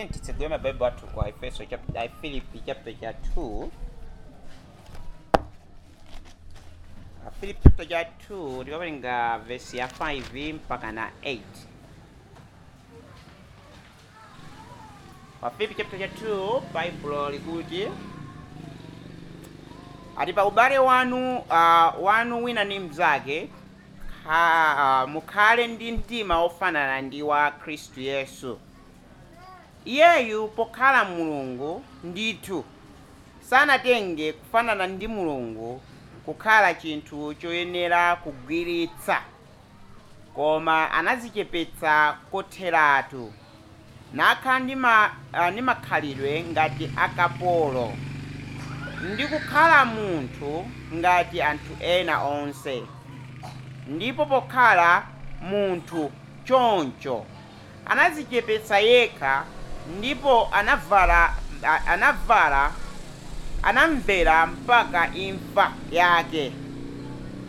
Tisigwema Bible watu kwa Efeso ya Filipi chapter 2. Filipi chapter 2 ndikawerenga verse ya 5 mpaka na 8. Kwa Filipi chapter 2 Bible likuti adipa ubare wanu wanu wina ni mzake mukale ndi ndima ofanana ndi wa Kristu Yesu. Yeyu pokala mulungu nditu sana tenge kufanana ndi mulungu kukala chinthu choyenera kugwiritsa koma anazichepetsa kotheratu nakhandima nimakhalidwe ngati akapolo ndi kukhala munthu ngati anthu ena onse ndipo pokala munthu choncho anazichepetsa yekha ndipo anavala anamvera mpaka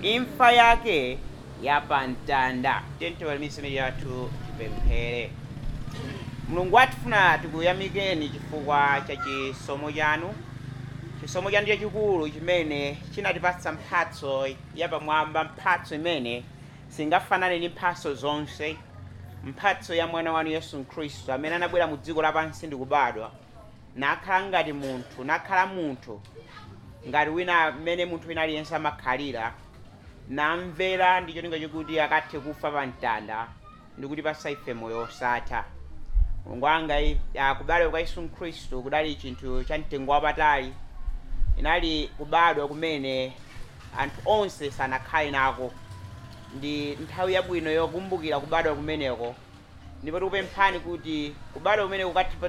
imfa yake yapantanda tento walimiseme yatu bempere Mulungu atufuna tukuyamikeni chifukwa cha chisomo chanu. Chisomo chanu chachikulu chimene chinatipatsa mphatso yapamwamba, mphatso imene singafanane ni mphatso zonse, mphatso ya mwana wanu Yesu Kristu amene anabwera mu dziko lapansi ndi kubadwa nakhala ngati munthu, nakhala munthu ngati wina mene munthu wina aliyense amakhalira namvera. Ndicho ninga chikuti akathe kufa pamtanda ndikuti pasaife moyo osatha. Mulungu wanga kubadwa kwa Yesu Kristu kudali chinthu cha mtengo wapatali, inali kubadwa kumene anthu onse sanakhale nako. Ndi nthawi yabwino yokumbukira kubadwa kumeneko ndipo tikupemphani kuti kubadwa kumene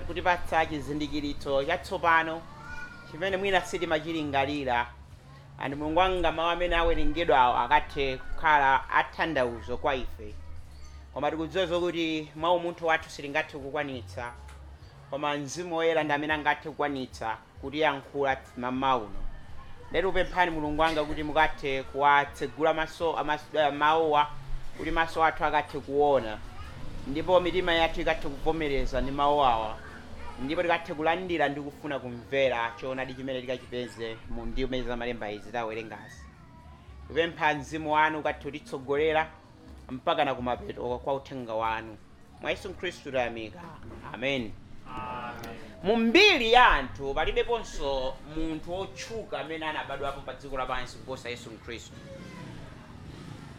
kutipatsa chizindikiritso chatsopano chimene mwina sitimachilingalira, and Mulungu wanga mawu amene awerengedwa awo akathe kukhala athanda kwa ife. Koma tikudziwa kuti mawu munthu wathu silingathe kukwanitsa, koma Mzimu Woyera ndi amene angathe kukwanitsa kuti yankhula mamawuno. Lero upemphani Mulungu wanga kuti mukathe kuwatsegula masowa kuti maso wathu akathe kuona, ndipo mitima yathu ikathe kuvomereza ni mawu awa, ndipo tikathe kulandira ndi kufuna kumvera choonadi chimene tikachipeze mu ndime za malemba izi tawerengazi. Upempha Mzimu wanu ukathe kutitsogolera mpaka na kumapeto kwa uthenga wanu mwa Yesu Kristu tayamika. Amen. Mumbiri ya anthu palibe ponso munthu wotchuka amene anabadwapo pa dziko lapansi kuposa Yesu Kristu.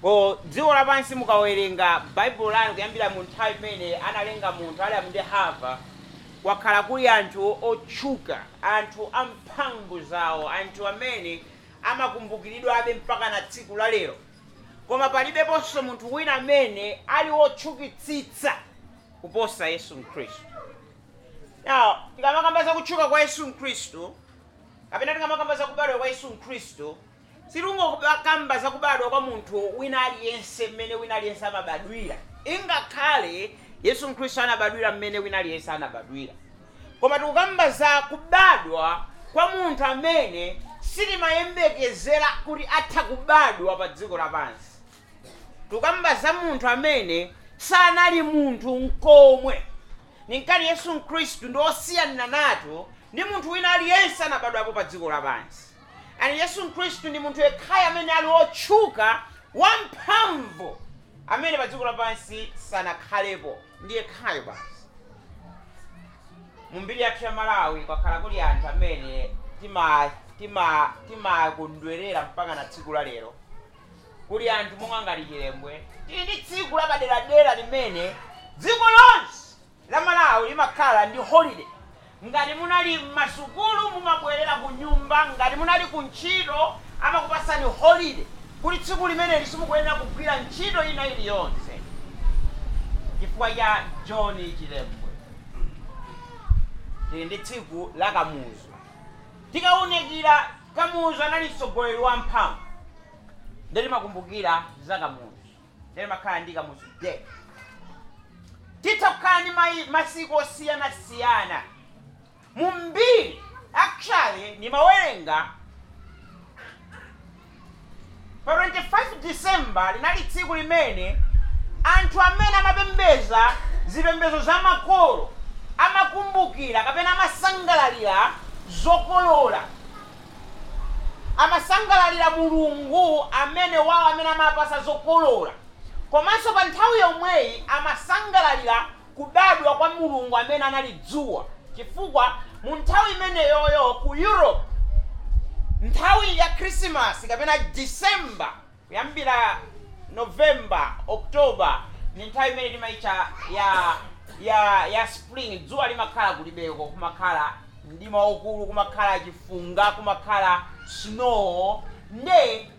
Ko dziko lapansi mukawerenga Bible lanu kuyambira mu nthawi imene analenga munthu ali amde hava wakhala kuli anthu otchuka, anthu amphamvu zawo, anthu amene amakumbukiridwa abe mpaka na tsiku la lero. Koma palibe ponso munthu wina amene ali wotchukitsitsa kuposa Yesu Kristu. Now, tikamakamba kuchuka kwa Yesu Kristu, kapena tikamakamba kubadwa kwa Yesu Kristu, silungo kamba kubadwa kwa munthu wina aliyense mmene wina aliyense amabadwira. Ingakhale Yesu Kristu anabadwira mmene wina aliyense anabadwira. Koma tikukamba kubadwa kwa munthu amene silimayembekezera kuti atha kubadwa pa dziko lapansi. Tikukamba munthu amene sanali munthu nkomwe. Ninkani Yesu Kristu ndo osiyana nato ndi munthu wina aliyense anabadwapo pa dziko lapansi. Ani Yesu Kristu ndi munthu yekhaya amene ali wotchuka, wamphamvu amene pa dziko lapansi sanakhalepo, ndiye khaya basi. Mumbiri yathu ya Malawi kwakhala kuli anthu amene timakondwerera mpaka na tsiku la lero. Kuli anthu monga ngati Chilembwe ndi tsiku la paderadera limene dziko lonse la Malawi limakhala ndi holiday. Ngati munali masukulu mumabwerera ku nyumba, ngati munali ku ntchito amakupasani holiday kuti tsiku limene lisimukuyenda kugwira ntchito ina iliyonse. Chifukwa cha John Chilembwe tili ndi tsiku la Kamuzu. Tikaonekera Kamuzu anali mtsogoleri wamphamvu, ndeli makumbukira za Kamuzu, ndeli makhala ndi Kamuzu Day. Titokani masiko siyana mumbiri. Actually ni mawerenga pa 25 December linali tsiku limene anthu amene amapembeza zipembezo za makolo amakumbukira kapena amasangalalira zokolola amasangalalira Mulungu amene wawo amene amapasa zokolola komanso pa nthawi yomweyi amasangalalira kudadwa kwa Mulungu amene analidzua chifukwa mu nthawi imeneyoyo ku Europe nthawi ya Christmas kapena December kuyambira November, October ni nthawi imene limayicha ya spring dzuwa limakhala kulibeko kumakhala mdima ukulu kumakhala chifunga kumakhala snow ne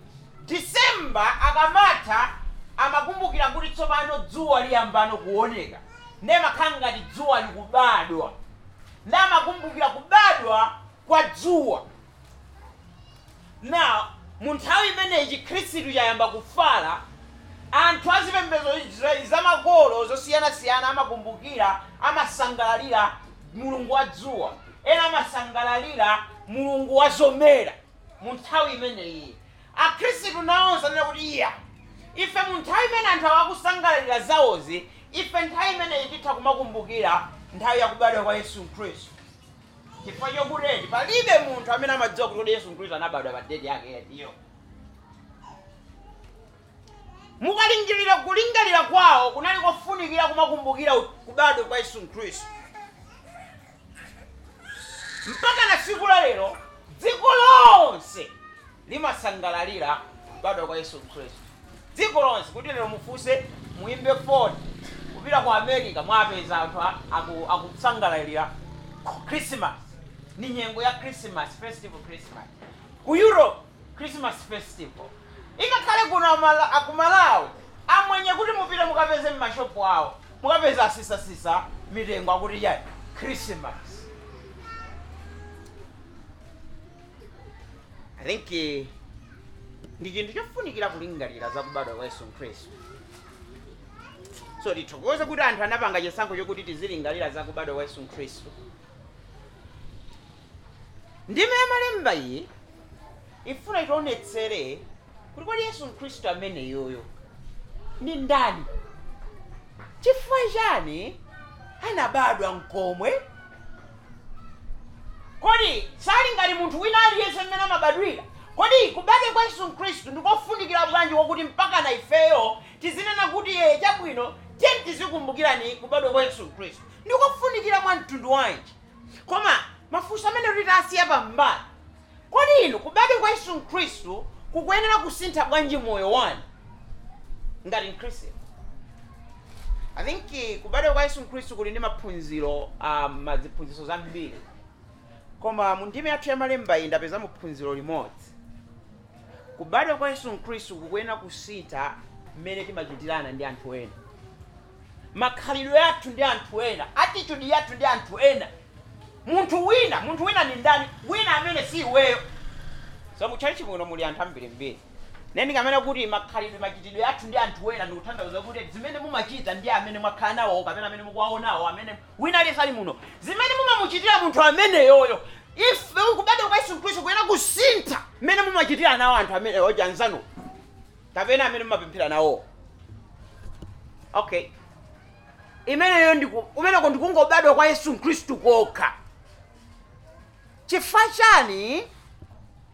December akamata amakumbukira kuti tsopano dzuwa liyambano kuoneka ne makhanga ti dzuwa likubadwa na makumbukira kubadwa kwa dzuwa now munthawi imeneyi Khristu yayamba kufala anthu azipembezo zamagolo zosiyanasiyana amakumbukira amasangalalira Mulungu wa dzuwa ena amasangalalira Mulungu wa zomera mu nthawi imeneyi Akhristu tunawonzanira kuti iya ife mu nthawi imene anthu akusangalalira zawozi ife nthawi imeneyi titha kumakumbukira nthawi yakubadwa kwa Yesu Khristu chifukwa chokuti palibe munthu amene amadziwa kuti Yesu Khristu anabadwa pa date yake ndiyo mukalingirira kulingalira kwawo kunali kofunikira kumakumbukira kubadwa kwa Yesu Khristu mpaka na siku la lero dziko lonse limasangalalira kubadwa kwa Yesu Khristu dziko lonse kuti lero mufuse muimbe Ford kupita kwa America mwapeza anthu akusangalalira Christmas ni nyengo ya Christmas festival Christmas ku Europe Christmas festival ikakhale kuna akumalawo amwenye kuti mupite mukapeze m'mashopu awo mukapeza asisasisa mitengo akuti ya Christmas I think ndi chinthu chofunikira kulingalira za kubadwa kwa Yesu Khristu so tithokoza kuti anthu anapanga chisankho chokuti tizilingalira za kubadwa kwa Yesu Khristu ndime malemba iyi ifuna itonetsere kuti kwa Yesu Khristu amene yoyo ni ndani chifukwa chani anabadwa mkomwe kodi sali ngati munthu wina aliyense amene amabadwira kodi kubadwa kwa Yesu Khristu ndikofunikira bwanji wokuti mpaka na ifeyo tizinena kuti chabwino tizikumbukirani kubadwa kwa Yesu Khristu ndikofunikira mwa mtundu wanje koma mafusa mene rirasi hapa mbali kwa nino kubadwa kwa Yesu Khristu kukuenena kusinta bwanji moyo wani ngati Mkristo I think kubadwa kwa Yesu Khristu kuli ndi maphunziro maziphunziso zambiri koma mundime yathu ya malemba iyi ndapeza muphunziro limodzi kubadwa kwa Yesu Khristu kukuenena kusita mmene timachitirana ndi anthu ena makhalidwe yathu ndi anthu ena attitude yathu ndi anthu ena Muntu wina ni ndani, wina amene si wewe. So muchalichi muno muli anthu ambiri mbiri. Neni kamene kuti makhalidwe machitidwe athu ndi anthu wena ndikutanthauza kuti zimene mumachita ndi amene mwakhala nawo kapena amene mukuwaonawo amene wina lesali muno. Zimene mumamuchitira munthu amene yoyo. Ife kubadwa kwa Yesu Khristu kuyena kusintha mmene mumachitira nawo anthu amene ojanzano. Kapena amene mumapemphera nawo. Okay. Imeneyo ndikungobadwa kwa Yesu Khristu kokha. Chifachani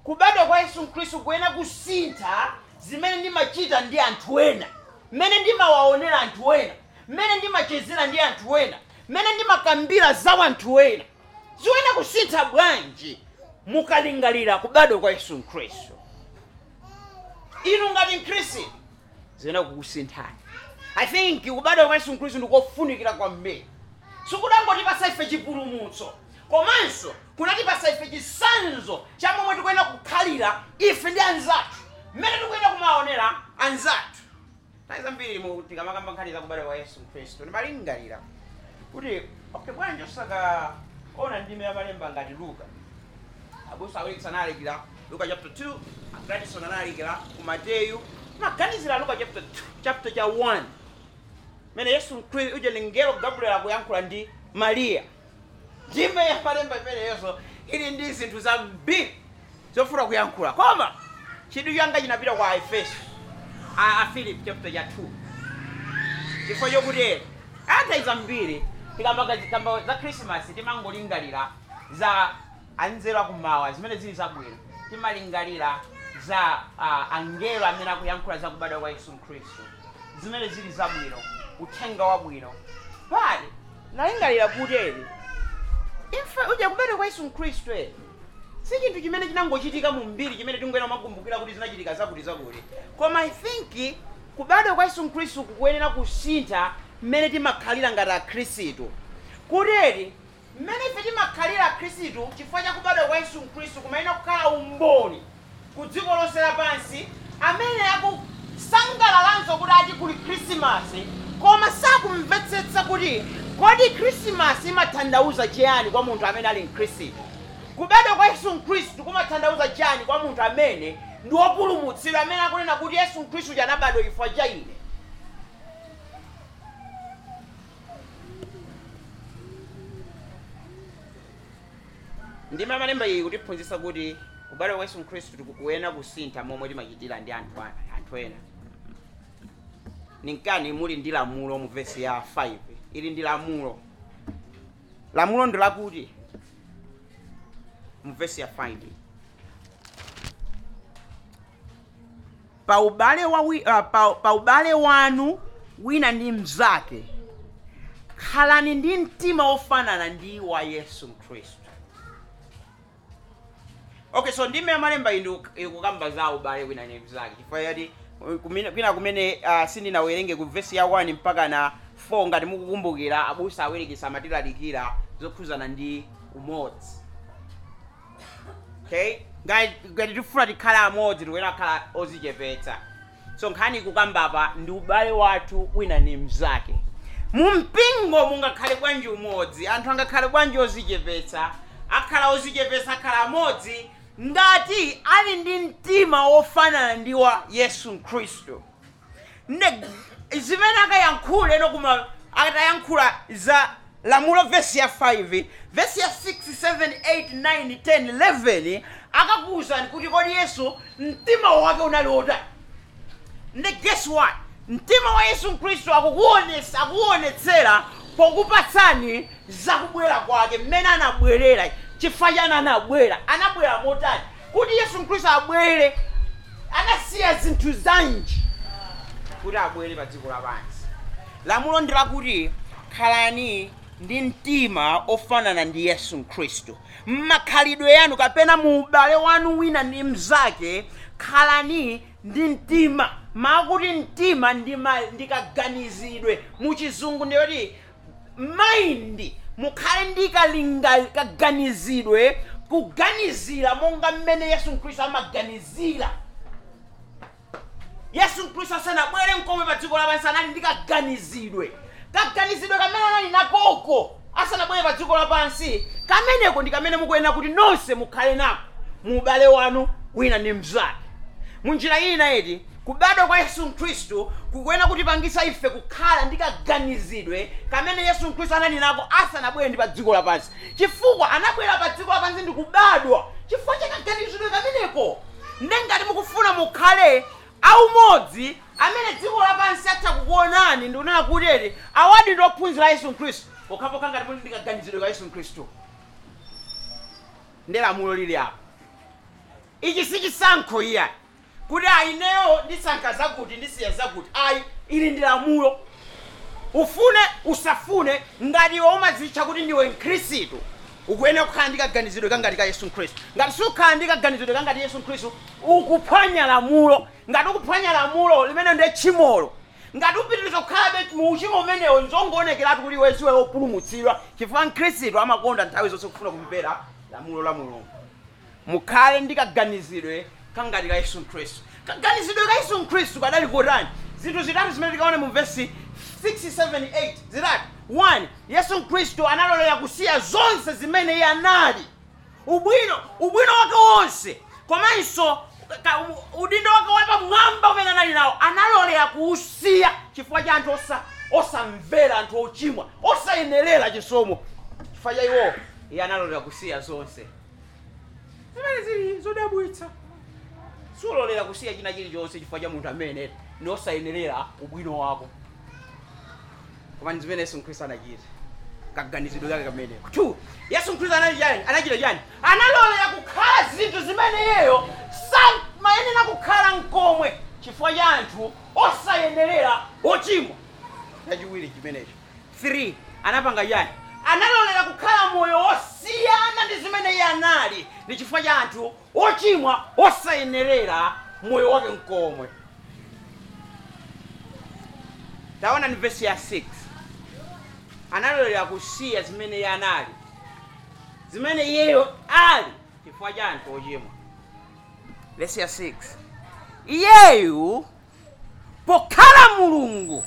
kubadwa kwa Yesu Khristu kuena kusintha zimene ndimachita ndi anthu ena mmene ndimawaonera anthu ena mmene ndimachezera ndi anthu ena mmene ndimakambira za anthu ena ziwena kusintha bwanji mukalingalira kubadwa kwa Yesu Khristu inu ngati Mkristo ziwena kukusinthani I think kubadwa kwa Yesu Khristu ndikofunikira kwambiri sikudango pasaife chipulumutso komanso kunatipasa ife chisanzo cha momwe tikuenda kukhalira ife ndi anzathu mmene tikuenda kumaonera anzathu nthawi zambiri tikamakamba nkhani za kubadwa kwa Yesu Khristu ndimalingalira kuti okay bwanji osaka ona ndime ya malemba ngati Luka abusa awulikisanalikira Luka chapter 2 akratisona nalikira ku Mateyu maganizira Luka chapter 1 mmene Yesu Khristu uje lingelo Gabriel akuyankhula ndi Maria ndime ya malemba imene yeso ili ndi zinthu zambiri zofuna kuyankhula koma chinthu changa chinapita kwa Efeso a Philip chapter 2 chifukwa chokuti anthawi zambiri Tikamba za Christmas timangolingalira za anzela kumawa zimene zili zabwera timalingalira za angelo amene akuyankhula za kubadwa kwa Yesu Kristo zimene zili zabwera uthenga wabwino pale nalingalira kuti ene ifa uja kubadwa kwa Yesu Kristo si chintu chimene chinangochitika mu mbiri chimene tingwena makumbukira kuti zinachitika zakuliza kuli koma I think kubadwa kwa Yesu Kristo kukuyenera kusintha mmene timakhalira ngati Akhristu kuti mmene ife timakhalira Akhristu chifukwa cha kubadwa kwa Yesu Kristo kumayina kukhala umboni ku dziko lonse lapansi amene akusangalalaso kuti ati kuli Krismasi koma sakumvetsetsa kuti kodi Krismasi imatanthauza chiyani kwa munthu amene ali Mkhristu. Kubadwa kwa Yesu Kristo kumatanthauza chiyani kwa munthu amene ndi wopulumutsidwa amene akunena kuti Yesu Kristo janabadwa chifukwa cha ine. Ndima malemba iyi kuti punzisa kuti kubadwa kwa Yesu Kristo tikukuena kusintha momwe timachitira ndi anthu ena. Ninkani muli ndi lamulo mu verse ya 5. Ili ndi lamulo. Lamulo ndila kuti mu verse ya 5. Pa ubale wanu wina ndi mzake. Khalani ndi mtima ofanana ndi wa Yesu Kristo. Okay, so ndime malemba indu kukamba za ubale wina ndi mzake. Chifukwa yati kwina kumene sindi na werenge ku verse ya 1 mpaka na 4 ngati mukukumbukira abusa awerekesa matilalikira zokhuzana ndi umodzi. Okay, ngati tifuna tikhala amodzi tiwena khala ozichepetsa. So nkhani kukamba apa ndi ubale wathu wina ndi mzake. Mumpingo mungakhale bwanji umodzi, anthu angakhale bwanji ozichepetsa, akhala ozichepetsa akhala amodzi ngati ali ndi mtima ofanana ndi wa Yesu Kristo. Zimene akayankhula eno kuma akayankhula za lamulo verse ya 5, verse ya 6, 7, 8, 9, 10, 11 akakuuzani kuti kodi Yesu mtima wake unali wotani. Guess what? Mtima wa Yesu Kristo akuonetsera pokupatsani za kubwera kwake mmene anabwerera. Chifayana anabwera motani kuti Yesu Kristo abwere anasiya zinthu zanje kuti abwere pa dziko lapansi. Lamulo ndilakuti khalani ndi mtima ofanana ndi Yesu Kristo. Makhalidwe yanu kapena muubale wanu wina ndi mzake khalani ndi mtima makuti mtima ndi kaganizidwe muchizungu ndiyoti mind. Mukhale ndikalinga kaganizidwe kuganizira monga mmene Yesu Kristo amaganizira. Yesu Kristo sanabwere mkomwe pa dziko lapansi anali ndikaganizidwe kaganizidwe kamene anali nakoko asanabwere pa dziko lapansi kameneko ndikamene mukuyenera kuti nonse mukhale nako muubale wanu wina ndi mzake. Munjira ina iti kubadwa kwa Yesu Kristo kukuyenera kutipangisa ife kukhala ndikaganizidwe kamene Yesu Kristo anali nako asanabwere ndi pa dziko lapansi. Chifukwa anabwera pa dziko lapansi ndi kubadwa chifukwa chakaganizidwe kameneko ndengati mukufuna mukhale aumodzi amene dziko lapansi atha kukuonani ndi unena kuti eti awadi ndi ophunzira Yesu Kristo pokapoka ngati muli ndikaganizidwe kwa Yesu Kristo. Ndi lamulo lili apo. Ichi si chisankho iya kuti ayineyo ndisankha zakuti ndisiya zakuti ayi ili ndi lamulo. Ufune usafune ngati womazitcha kuti ndiwe Mkhristu ukuyenera kukhala ndikaganizidwe ngati ka Yesu Kristo. Ngati sukhala ndikaganizidwe ngati Yesu Kristo ukuphwanya lamulo. Ngati ukuphwanya lamulo limene ndi chimolo ngati upitiriza kukhala muuchimo umenewo nzongoonekera kuti wesiwe wopulumutsidwa chifukwa Mkhristu amakonda nthawi zonse kufuna kumpera lamulo la Mulungu. Mukhale ndikaganizidwe kangati ka Yesu Kristo. Kaganizidwe ka Yesu Kristo kadali kotani zinthu zidatu zimene tikaona mu verse 6, 7, 8 zidatu. 1. Yesu Kristo analolera kusiya zonse zimene iye anali ubwino wake wonse komanso udindo wake wapamwamba umene anali nawo analolera kuusiya chifukwa cha anthu osamvera anthu ochimwa osayenerera chisomo. Chifukwa cha iwo iye analolera kusiya zonse zimene zili zodabwitsa. Sulolera kusiya china chilichonse chifukwa cha munthu amene nosayenerera ubwino wako koma ndi zimene Yesu Kristo anachita. kaganisidwa kamene chu Yesu Mkristo anajani anajira jani analole yakukhala zinthu zimene yeyo sa maene nakukhala nkomwe chifwa yanthu osayenderera ochimwa nachiwiri chimenecho 3 anapanga jani analolera kukhala moyo osiyana ndi zimene yanali ndi chifwa chanthu ochimwa osayenerera moyo wake nkomwe. Taona ni verse ya 6 analolera kusiya zimene yanali zimene yeyo ali chifwa chanthu ochimwa. Verse ya 6 iyeyu pokhala Mulungu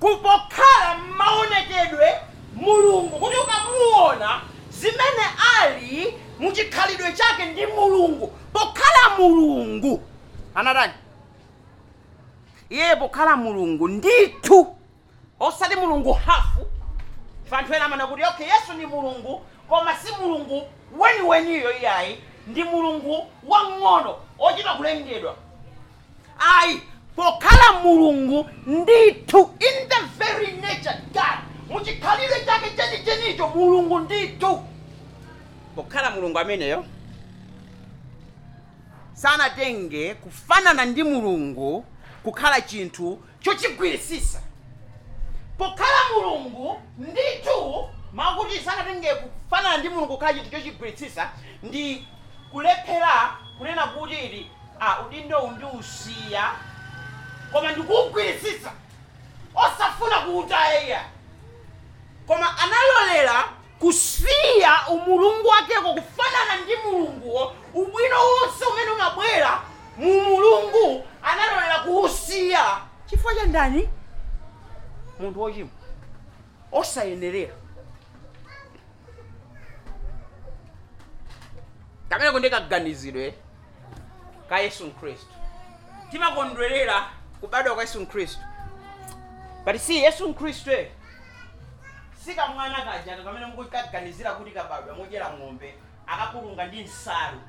kupokhala maonekedwe Mulungu kuti ukamuona zimene ali muchikhalidwe chake ndi Mulungu pokhala Mulungu anadani iye pokhala Mulungu ndithu osati Mulungu hafu fanthu ena amana kuti okay Yesu ni Mulungu koma si Mulungu weniweniyo iyayi ndi Mulungu wang'ono ochita kulengedwa ayi pokhala Mulungu ndithu in the very nature God muchikhalidwe chake chenichenicho Mulungu ndithu pokhala Mulungu ameneyo sana tenge kufanana ndi Mulungu kukhala chinthu chochigwirisisa pokhala Mulungu ndithu makuti sana tenge kufanana ndi Mulungu kukhala chinthu chochigwirisisa ndi kulephera kunena kuti ili udindo undiusiya koma ndikugwirisisa osafuna kuutaya koma analolera kusiya umulungu wakeko kufanana ndi Mulungu ubwino wonse umene umabwera mu Mulungu analolera kuusiya chifukwa cha ndani munthu wochimwa osayenerera kamene kundeka ganizidwe ka Yesu Kristu timakondwerera kubadwa kwa Yesu Kristu. But see Yesu Kristu sika mwana kaja kamene mukukaganizira kuti kabadwa mudyera ng'ombe akakulunga ndi nsalu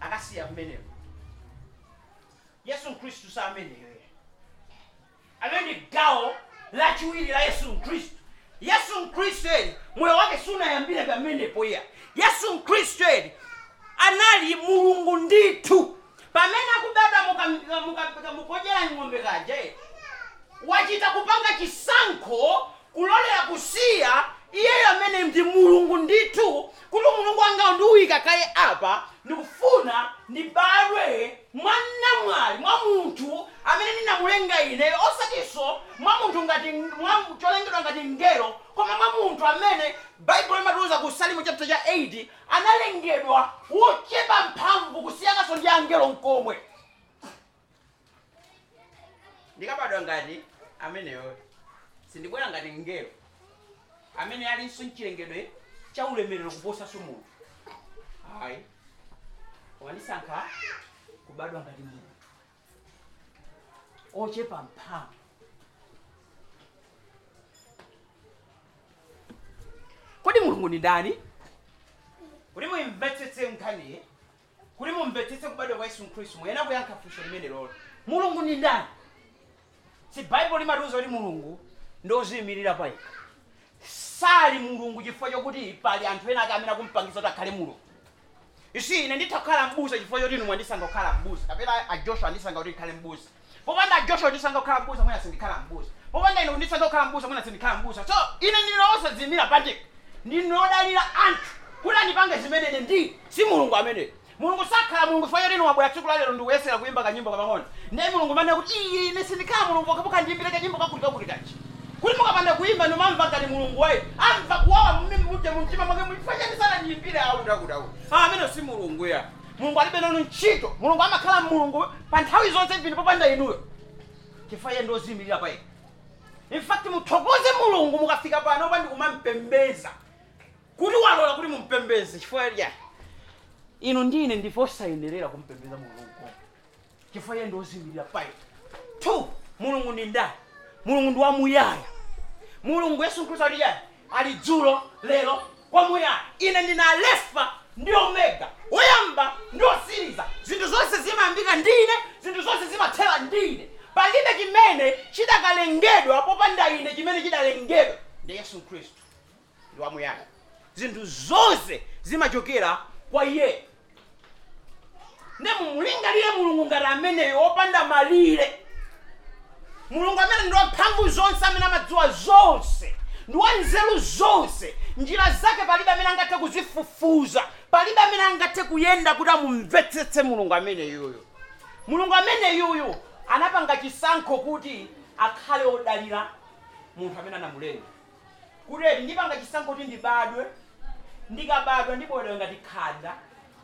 akasiya mmeneyo. Yesu Kristu sa ameneyo amene gawo la chiwiri la Yesu Kristu. Yesu Kristu moyo wake suna yambira pamenepo iya. Yesu Kristu anali Mulungu ndithu pamene kubadwa mukojera ng'ombe kaja wachita kupanga chisankho kulolera kusiya iye amene ndi Mulungu ndithu kuti Mulungu anga ndiuyika kaye apa ndikufuna ndibadwe mwanamwali mwa munthu amene ndinamulenga ine osatinso mwa munthu ngati mwa cholengedwa ngati ngero koma mwa munthu amene Bible imatuuza ku Psalm chapter 8 analengedwa wochepa mphamvu kusiya kaso ndi angelo nkomwe. Ndikabadwa ngati ameneyo sindibwera ngati ngero amene alinso nchilengedwe cha ulemerero kuposa somunthu ayi walisanka kubadwa ngati munthu ochepa mphamvu. Kodi Mulungu ni ndani? Kodi mumvetsetsa mkani? Kodi mumvetsetsa kubadwa kwa Yesu Kristu mwena kuyankha fuso limene lolo. Mulungu ni ndani? Si Bible limatuuza kuti Mulungu ndozimirira payi. Sali Mulungu chifukwa chokuti pali anthu ena akamena kumpangiza kuti akhale Mulungu. You see, ine nditakhala mbusa chifukwa choti inu mwandisanga kukhala mbusa. Kapena a Joshua andisanga kuti ndikhale mbusa. Popanda Joshua ndisanga kukhala mbusa mwena sindikhala mbusa. Popanda inu ndisanga kukhala mbusa mwena sindikhala mbusa. So ine ndilonse zimira patiko. Ndinodalira anthu kuti andipange zimenene ndi si Mulungu amene Mulungu sakhala Mulungu faya lino wabwera chikula lero ndiwesera kuimba kanyimbo kapang'ono ndiye Mulungu mane kuti iye ine sindikhala Mulungu wakapoka ndimbire kanyimbo kakulikakulika kachi kuti mukapanda kuimba nomamva ngati Mulungu wayi amva kuwawa mmute mumtima mwake mulifanyanisana nyimbire audauda amene si Mulungu ya Mulungu alibe nono ntchito Mulungu amakhala Mulungu pa nthawi zonse ivini popanda inuyo chifaya ndozimirira paye. In fact muthokoze Mulungu mukafika pano pandi kumampembeza kuti walola kuti mumpembeze chifukwa ya ino ndine ndifosayenderera kumpembeza Mulungu chifukwa ya ndozimirira pai tu Mulungu ni ndani Mulungu ndi wamuyaya Mulungu Yesu Kristu ali dzulo lero kwamuyaya ine ndina Alfa ndi Omega woyamba ndi osiriza zinthu zonse zimayambika ndine zinthu zonse zimathera ndine Pangita kimene chita kalengedwa popanda ine kimene chita lengedwa ndi Yesu Kristo ndi wamuyana zinthu zonse zimachokera kwa iye nemu mulingalire Mulungu ngati amene opanda malire Mulungu amene ndi waphamvu zonse amene amadziwa zonse ndi wanzeru zonse njira zake palibe amene angathe kuzifufuza palibe amene angathe kuyenda kuti amumvetsetse Mulungu amene yoyo Mulungu amene yoyo anapanga chisankho kuti akhale odalira munthu amene anamulenda kuti ndipanga chisankho kuti ndibadwe ndikabadwa ndibodwe ngati khanda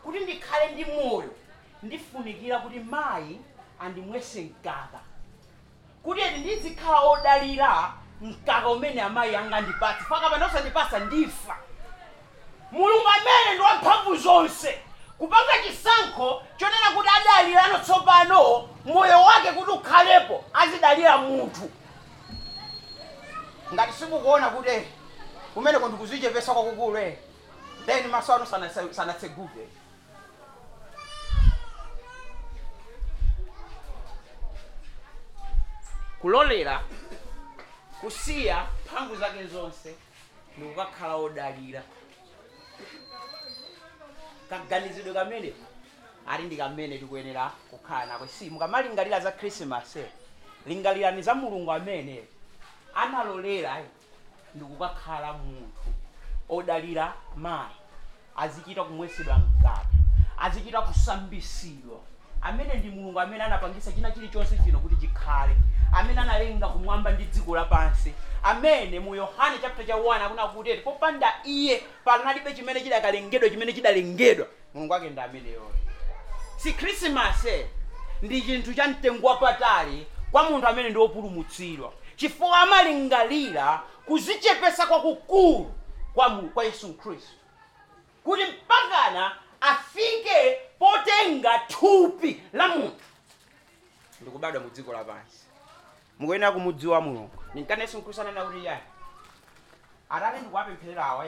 kuti ndikhale ndi moyo ndifunikira kuti mayi andimwese mkaka kuti ndizikhala odalira mkaka umene amayi angandipatsa mpaka pano osandipasa ndifa Mulungu amene ndi wamphamvu zonse kupanga chisankho chonena kuti adalira anotsopano moyo wake kuti ukhalepo azidalira munthu ngati sikukuona kuti kumene kundikuzichepesa kwakukulu then maso ano sanatseguke kulolera kusiya mphamvu zake zonse ndi kukakhala odalira kaganizidwe kamene ali ndi kamene tikuyenera kukhala nakwe si mukamalingalira za Christmas lingalirani za Mulungu amene analolera ndi kukakhala munthu odalira mayi azichita kumwesedwa mkaka azichita kusambisidwa amene ndi Mulungu amene anapangisa china chilichonse chino kuti chikhale amene analenga kumwamba ndi dziko lapansi amene mu Yohana chapter cha 1 akuna kutete popanda iye panalibe chimene chidakalengedwa chimene chidalengedwa Mulungu wake ndi amene yoyo si Christmas ndi chinthu chamtengwa patali kwa munthu amene ndi opulumutsidwa chifukwa amalingalira kuzichepesa kwakukulu kwa Yesu Kristo kuti mpakana afike potenga thupi la munthu ndi kubadwa mu dziko lapansi mukuyenera kumudziwa Mulungu ninkana Yesu Kristo anena kuti yani atale ndikuwapempherera awa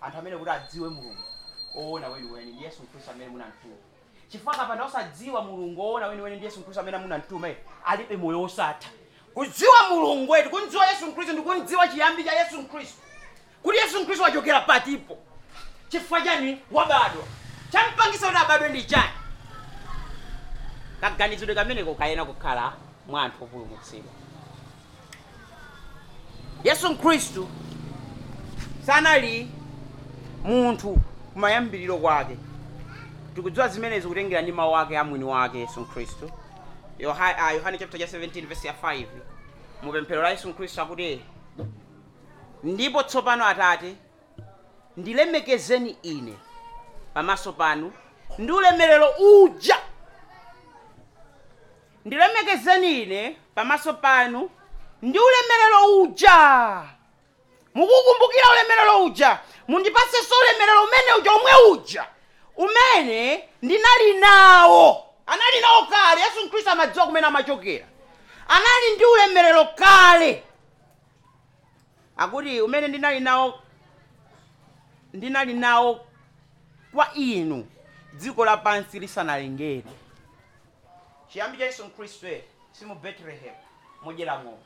anthu amene kuti adziwe Mulungu oona weniweni ndi Yesu Kristo amene munamtuma chifukwa kapanda osadziwa Mulungu oona weniweni ndi Yesu Kristo amene munamtuma alibe moyo osatha kudziwa Mulungu wetu kundziwa Yesu Kristo ndikudziwa chiyambi cha Yesu Kristo kuti Yesu Kristo wachokera patipo chifukwa chani wabadwa champangisa kuti abadwe ndi chani kaganizidwe kamene kokayena kukhala mwanthu opulumutsidwa Yesu Kristo sanali munthu kumayambiriro kwake tikudziwa zimenezo kutengera ndi mawu ake amwini wake Yesu Kristo Yohana chapter 17 verse 5 mupemphero la Yesu Kristo akuti ndipo tsopano Atate ndilemekezeni ine pamaso panu ndi ulemerero uja ndilemekezeni ine pamaso panu ndi ulemerero uja mukukumbukira ulemerero uja mundipasenso ulemerero umene uja umwe uja umene ndinali nawo anali nawo kale Yesu Kristo amadziwa kumene amachokera anali ndi ulemerero kale akuti umene ndinali nawo kwa inu dziko lapansi lisanalengedwe chiyambi cha Yesu Kristo si mu Bethlehem mojeramo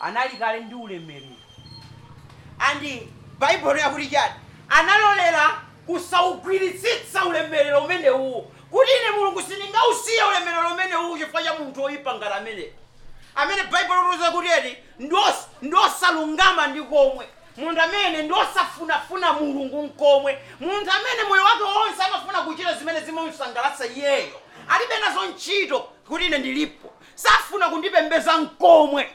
anali kale ndi ulemerero andi Bible yakuti chati analolera kusaugwiritsitsa ulemerero umene uwu kuti ine Mulungu sindingausiye ulemerero umene uwu chifukwa cha munthu oyipa ngati amene Bible iluza kuti eti ndosalungama ndikomwe munthu amene ndosafunafuna Mulungu nkomwe munthu amene moyo wake wonse amafuna kuchita zimene zimamusangalatsa iyeyo alibe nazo ntchito kuti ine ndilipo safuna kundipembeza nkomwe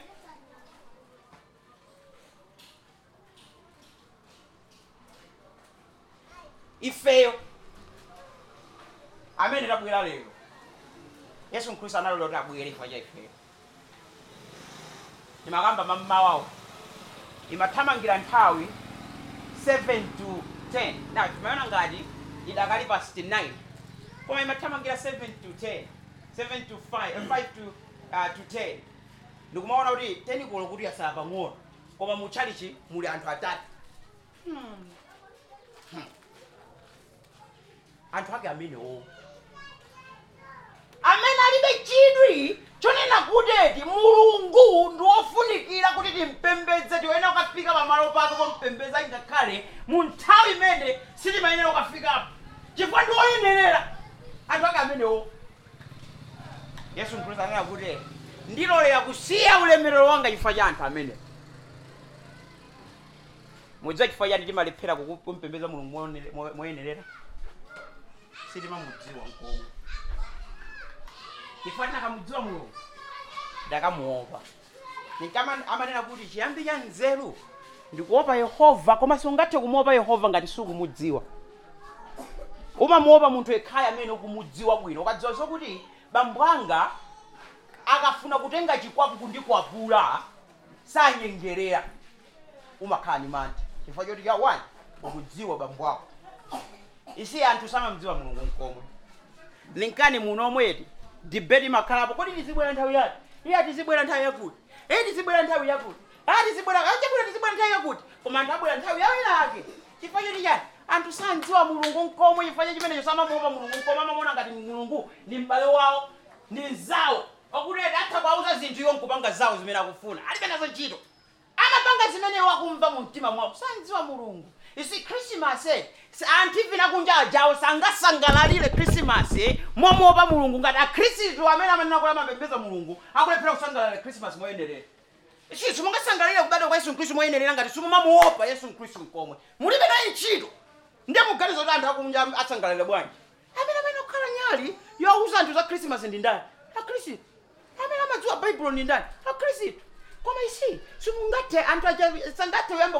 ifeyo amene tabwera lero Yesu Kristo analolera kuti abwere kwaja ifeyo imakamba mamma wawo imathamangira nthawi 7-10 na timayona ngati idakali pa 69 koma imathamangira 7-10 5-10 ndikumaona kuti tenikolo kuti yasala pang'ono koma mu chalichi muli anthu atatu anthu ake amene alibe chidri chone nakudeti mulungu ndofunikira kuti timpembedze tiwena ukafika pamalo pako pompembedza ngakhale munthawi imene siti mayenera ukafika apo chifukwa ndioyenera anthu ake amenewo Yesu Mkristo anena kuti ndilolera kusiya ulemerero wanga chifa cha anthu amene mudzaki chifa chani timalephera kumpembedza mulungu moyenerera siti mamudziwa mkomo Nifadina kamudzua mlo, daka muopa. Nikama amanena kuti chiyambi ya nzeru, ndikuopa Yehova, koma songate kumuopa Yehova ngati sukumudziwa. Uma muopa muntu ekaya meno kumudziwa bwino, ukadzwa so kuti bambwanga akafuna kutenga chikwapu kundikwapula sanyengerea. Uma kani mante, chifadyo ya wani, kumudziwa bambwako. Isi anthu samamudziwa Mulungu mkomo. Linkani munomweti. Dibedi makalapo kodi disibwera nthawi yati iya disibwera nthawi yakuti e disibwera nthawi yakuti a disibwera achibwera disibwera nthawi yakuti koma nthabwera nthawi yawo ilake chifanye ndi yati anthu sandziwa Mulungu nkomo ifanye chimene chosamamuopa Mulungu nkomo amamona ngati Mulungu ni m'bale wawo ni nzawo okuleta atha kwauza zinthu iyo nkupanga zawo zimene akufuna alipenazo ntchito amapanga zimene wakumva mu mtima mwawo sandziwa Mulungu isi Christmas anti vina kunja jawo sangasangalalile Christmas momuopa Mulungu ngati akhristu amene amanena kula mapembedza Mulungu akulephera kusangalalira Christmas moyenderera isi simungasangalalire kubadwa kwa Yesu Khristu moyenderera ngati simumamuopa Yesu Khristu mkomwe mulipena ntchito ndiye muganizo kuti anthu akunja asangalalire bwanji amene amanokhala nyali yowuza anthu za Christmas ndi ndani akhristu amene amadziwa Bible ndi ndani akhristu koma isi simungate anthu sangate yamba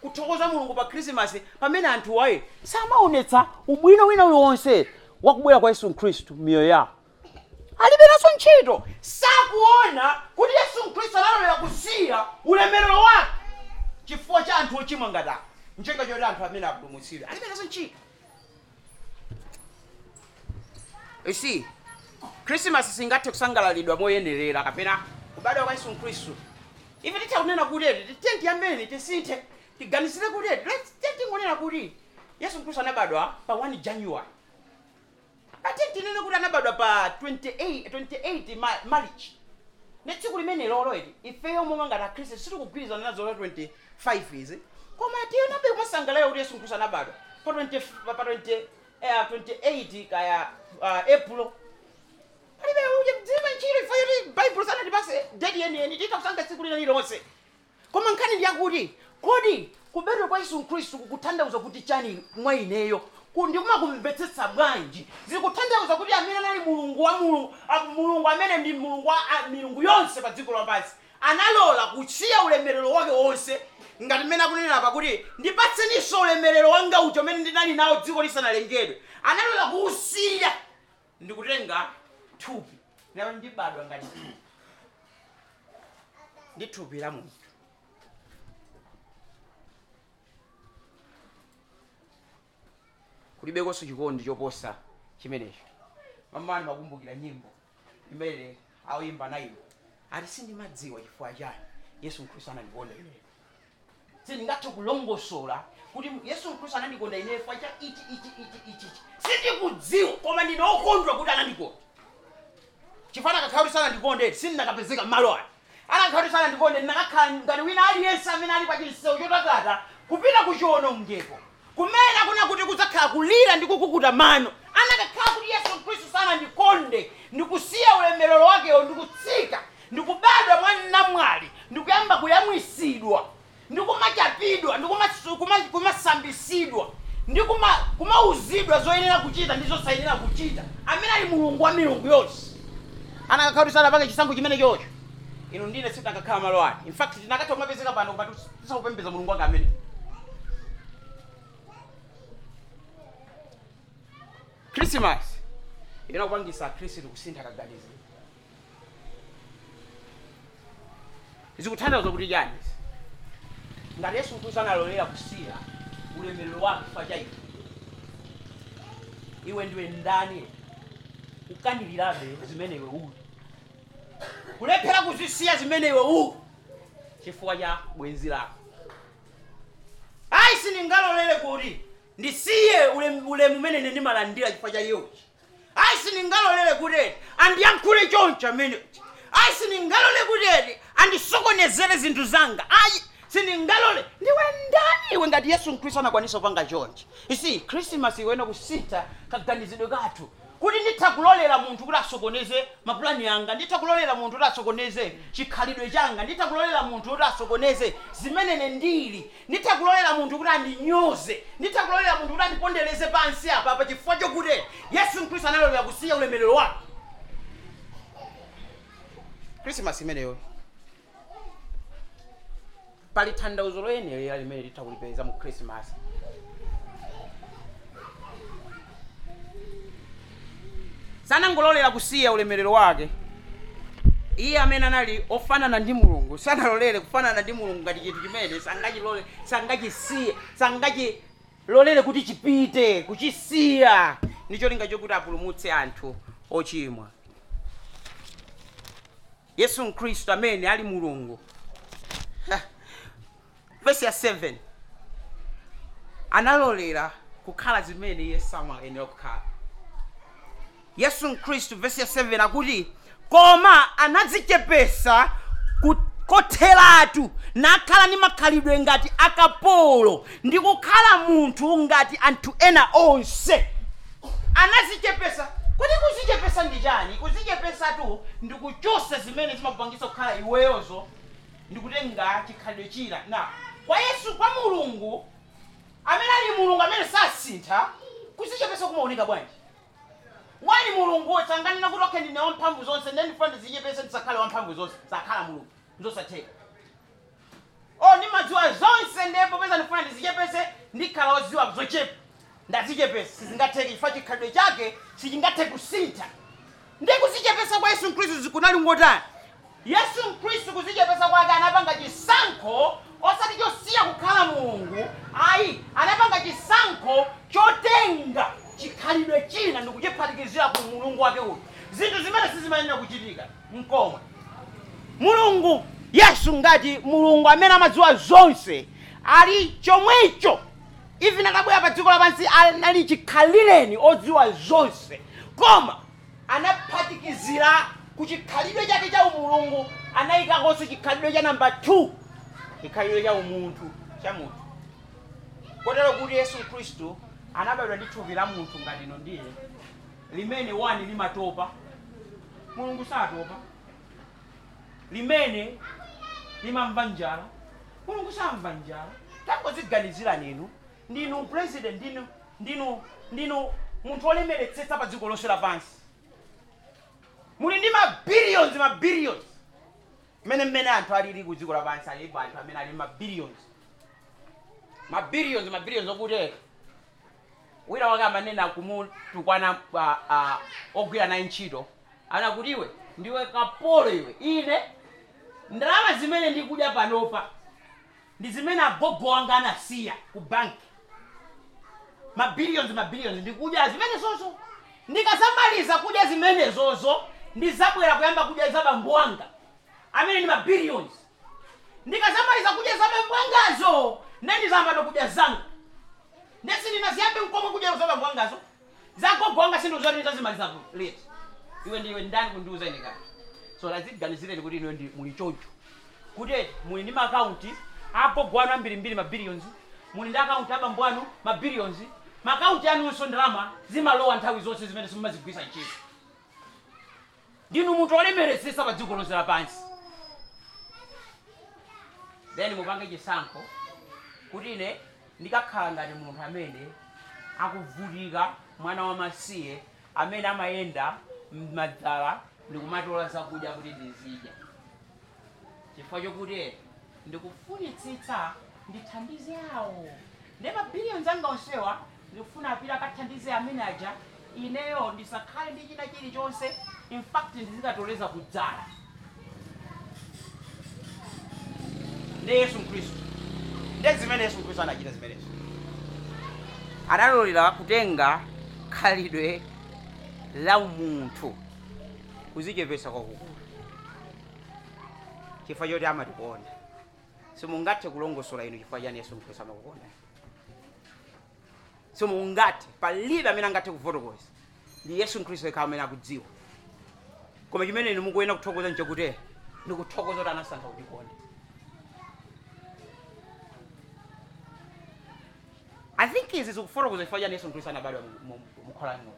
kuthokoza Mulungu pa Christmas pamene anthu waye samaonetsa ubwino wina wonse wakubwera kwa Yesu Khristu miyo ya alibenaso ntchito sakuona kuti Yesu Khristu alalola kusiya ulemerero wake chifukwa cha anthu ochimwa ngata nchenga choti anthu amene akudumutsira alibenaso ntchito isi Christmas singathe kusangalaridwa moyenderera kapena kubadwa kwa Yesu Khristu Ife tita unena kudede, titenti ya meni, tisinte, tiganisile kudede, titenti unena kudede. Yesu Mkristo anabadwa pa 1 January. Atenti unena kudede anabadwa pa 28 March. Netiku limeni lolo edi, ife yomu wanga na Kristo, situ kukiriza nena zolo 25 hizi. Kwa mati yonabe umasangalaya ude Yesu Mkristo anabadwa. Pa 28 kaya April. Alibe uje mzima nchiri ifayo Bible sana dibase dedi yeni dita kusanga siku lina lilonse koma nkani ndiyakudi kodi kubedwa kwa Yesu Kristu kukutandauza kuti chani mwaineyo kundi kuma kumbetesa bwanji zikutandauza kuti amene nali Mulungu wa Mulungu amene ndi Mulungu wa milungu yonse pa dziko lapansi analola kuchiya ulemerero wake wonse ngati mena kunena apa kuti ndipatseni so ulemerero wanga uti amene ndinali nawo dziko lisanalengedwe analola kusiya ndikutenga thupi nawo ndibadwa ngati ndi thupi la munthu kulibekoso chikondi choposa chimenecho mamani makumbukira nyimbo imene awimba nayo ati sindimadziwa chifukwa chani Yesu Khristu anandikonda ine sindingathe kulongosola kuti Yesu Khristu anandikonda ine chifukwa cha ichi sindikudziwa koma ndinokondwa kuti anandikonda chifana kakhauri sana ndikonde sindakapezeka malo aya anakhauri sana ndikonde nakakhala ngati wina aliyense amene ali pa chiliseo chotakata kupita kuchiwonongepo kumene akuna kuti kudzakhala kulira ndi kukukuta mano anakakhala kuti Yesu Khristu sana ndikonde ndikusiya ulemerero wakewo ndikutsika ndikubadwa mwana namwali ndikuyamba kuyamwisidwa ndikumachapidwa ndikumasambisidwa ndikumauzidwa zoyenera kuchita ndizosayenera kuchita amene ali Mulungu wa milungu yonse ana kakhauri sana pake chisango chimene chocho ino ndine sitakakhala malo ani in fact tinakati omapezeka pano koma tisakupembedza Mulungu wanga amene Christmas inakupangisa Khristu kusintha kaganizo izikuthandauza kuti chani ngati Yesu Khristu analolera kusiya ulemerero wake chifukwa cha iwe iwe ndiwe ndani ukanilirabe zimene iwe uli kulephera kuzisiya zimene iwe uli chifukwa cha bwenzi lako ayi siningalolere kuti ndisiye ule mumene ndimalandira chifukwa cha iwochi ayi siningalolere kuti and yankule choncha minute. I siningalole budeli and sokone zele zintu zanga. I siningalole niwe ndani wengati Yesu Kristo nakwanisa vanga choncha. You see Christmas iwena kusita kaganizido gatu. Kuli nitakulolera muntu kula sokoneze maplani yanga, nitakulolera muntu kula sokoneze chikalidwe janga, nitakulolera muntu kula sokoneze zimenene ndili, nitakulolera muntu kula ndinyoze, nitakulolera muntu kula ndipondeleze pansi hapa chifo chokute Yesu Kristo nalo yakusiya ulemelero wako Christmas imeneyo pali thandauzo lene yali mele litakulipeza mu Christmas. Sana ngolole la kusiya ulemelelo wake. Iye amena nali ofana na ndi mulungu. Sana lolele kufana na ndi mulungu kati kitu kimene sangaji lole sangaji si sangaji lolele kuti chipite kuchisiya. Nicho linga chokuti apulumutse anthu ochimwa. Yesu Kristo amene ali mulungu. Verse 7. Analolera kukhala zimene yesama ene okukhala. Yesu Kristo verse 7 akuti koma anadzichepesa kotheratu nakhala ni makhalidwe ngati akapolo ndi kukhala munthu ngati anthu ena onse. Anadzichepesa kuti kuzichepesa ndi chani? Kuzichepesa tu ndi kuchosa zimene zimapangisa kukhala iweyozo ndi kutenga chikhalidwe china na kwa Yesu kwa mulungu amene ali mulungu amene sasintha kuzichepesa kumaoneka bwanji. Wali mulungu tsangani nakutoke ndi newamphamvu zonse ndi fandi zichepesa tisakhala wamphamvu zonse sakhala mulungu nzosatheka oh ni madziwa zonse ndipo pesa ndifuna ndizichepese ndikhala odziwa kuzochepa ndazichepesa sizingatheki ifa chikhalidwe chake sichingathe kusintha ndi kuzichepesa kwa Yesu Kristu zikunali ngotani. Yesu Kristu kuzichepesa kwake anapanga chisankho osati chosiya kukhala mulungu ayi anapanga chisankho chotenga chikhalidwe china ndi kuchiphatikizira ku mulungu wake uyu zinthu zimene sizimayenera kuchitika mkoma mulungu. Yesu ngati mulungu amene amadziwa zonse ali chomwecho ivi nakabwera pa dziko lapansi ali chikhalireni odziwa zonse koma anaphatikizira ku chikhalidwe chake cha umulungu anayikakonso chikhalidwe cha namba 2 chikhalidwe cha umunthu cha munthu kotero kuti Yesu Kristu anabadwa ndi thupi la munthu ngalino ndiye limene wani limatopa mulungu satopa, limene limamva njala mulungu samva njala. Takoziganizira ninu ndinu president ndinu munthu olemeretsetsa pa dziko lonse lapansi muli ndi ma billions mene anthu alili ku dziko lapansi alipo anthu amene ali ma billions okuteka wira wanga manena kumutu kwana ogwira na nchito anakudiwe ndiwe kapolo iwe ine ndalama zimene ndikuja panopa ndi zimene abogo wanga anasiya ku banki ma billions ndikuja zimene zozo ndikasamaliza kuja zimene zozo ndizabwera kuyamba kuja zaba mbwanga amene ni ma billions ndikasamaliza kuja zaba mbwangazo nani zamba nokuja zanga nesi ninaziambe mkomo kuja usaba mwangazo zako gwanga sindo zori nitazimaliza late iwe ndiwe ndani kunduza ine gani so lazima ganizire kuti iwe ndi mulichocho kuti muli ni account hapo bwana 22 ma billions muli ndi account hapa mbwano ma billions ma account yanu so ndrama zima low anthawi zonse zimene simazigwisa ichezi ndinu mtu olemeresesa pa dziko lonse lapansi then mupange chisankho kuti ine ndikakhala ngati munthu amene akuvulika mwana wa masiye amene amayenda m'madzala ndikumatola zakudya kuti ndizidya chifukwa chokuti ndikufunitsitsa ndithandize awo ndema billions anga onsewa ndikufuna apita akathandize amene aja ineyo ndisakhale ndi china chilichonse in fact ndizikatoleza kudzala ndi Yesu Kristu. Ndezimene Yesu Kristo anachita zimene analolera kutenga khalidwe la munthu kuzichepesa kwakukulu chifukwa choti amatikuona simungathe kulongosola inu chifukwa chani Yesu Kristo amakuona simungathe palibe amene angathe kufotokoza ndi Yesu Kristo yekha amene akudziwa Koma jimene nimukwena kuthokoza nje kude nikuthokoza lanasandla ulikona. I think it's a follow the fire nation Christian about Mukolano.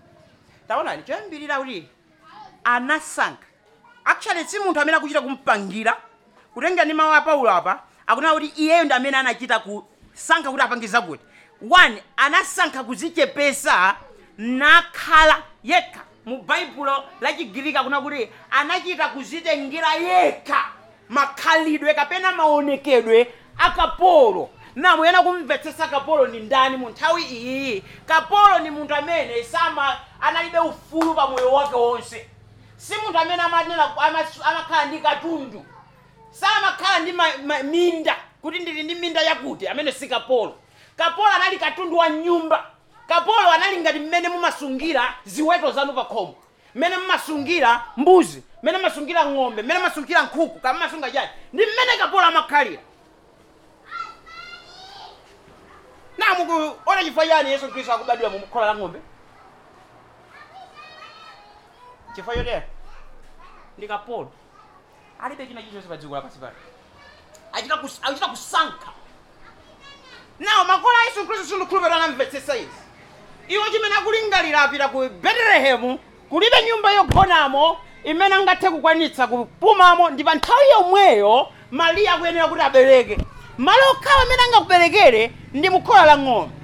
Tawana, John Billy Anna sank. Actually, it's Simon Tamina Kuja Kumpangira, Kurenga Nima Paulaba, Agunaudi and Amena Nakitaku, Sanka Udapangizawood. One, Anna sank Kuzike Pesa, Nakala Yeka, Mubaipulo, like Giriga Gunaguri, Anakita Kuzita and Gira Yeka, Makali, Rekapena Maoneke, Akaporo. Na mwena kumivetesa kapolo ni ndani muntawi ii. Kapolo ni muntamene isama analibe ufuru pa mwe wake wonse. Si muntamene ama kandi katundu. Sama kandi minda. Kutindiri minda ya kuti. Amene si kapolo. Kapolo anali katundu wa nyumba. Kapolo anali ngati mene muma sungira ziweto zanupa komu. Mene muma sungira mbuzi. Mene muma sungira ngombe. Mene muma sungira nkuku. Kama muma sunga jani. Ni mene kapolo amakaria. Na mungu ona chifayani Yesu Kristo akubadwa mukola la ngombe. Chifayo le. Ndika Paul. Alibe kina Yesu badzikula pasipari. Ajita kusanka. Na makola Yesu Kristo sulukulubera na mvetsesa izi. Iwo jimena kulingalira apita ku Bethlehem, kulibe nyumba yogonamo, imena ngate kukwanitsa kupumamo ndiba nthawi yomweyo Maria kwenera kuti abereke. Malokawa menanga kubelegere ndi mukola la ngombe.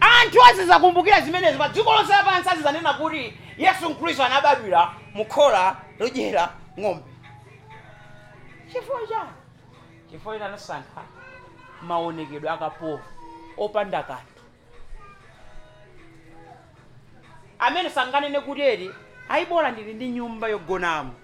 Antu aziza kumbukira zimenezo badzikolo sabanza aziza nena kuti Yesu Kristo anababira mukola lojera ngombe. Chifoja. Chifoja na sanka maonekedwe akapo opanda kantu. Amene sangane ne kudeli ayibola ndi nyumba yogonamo.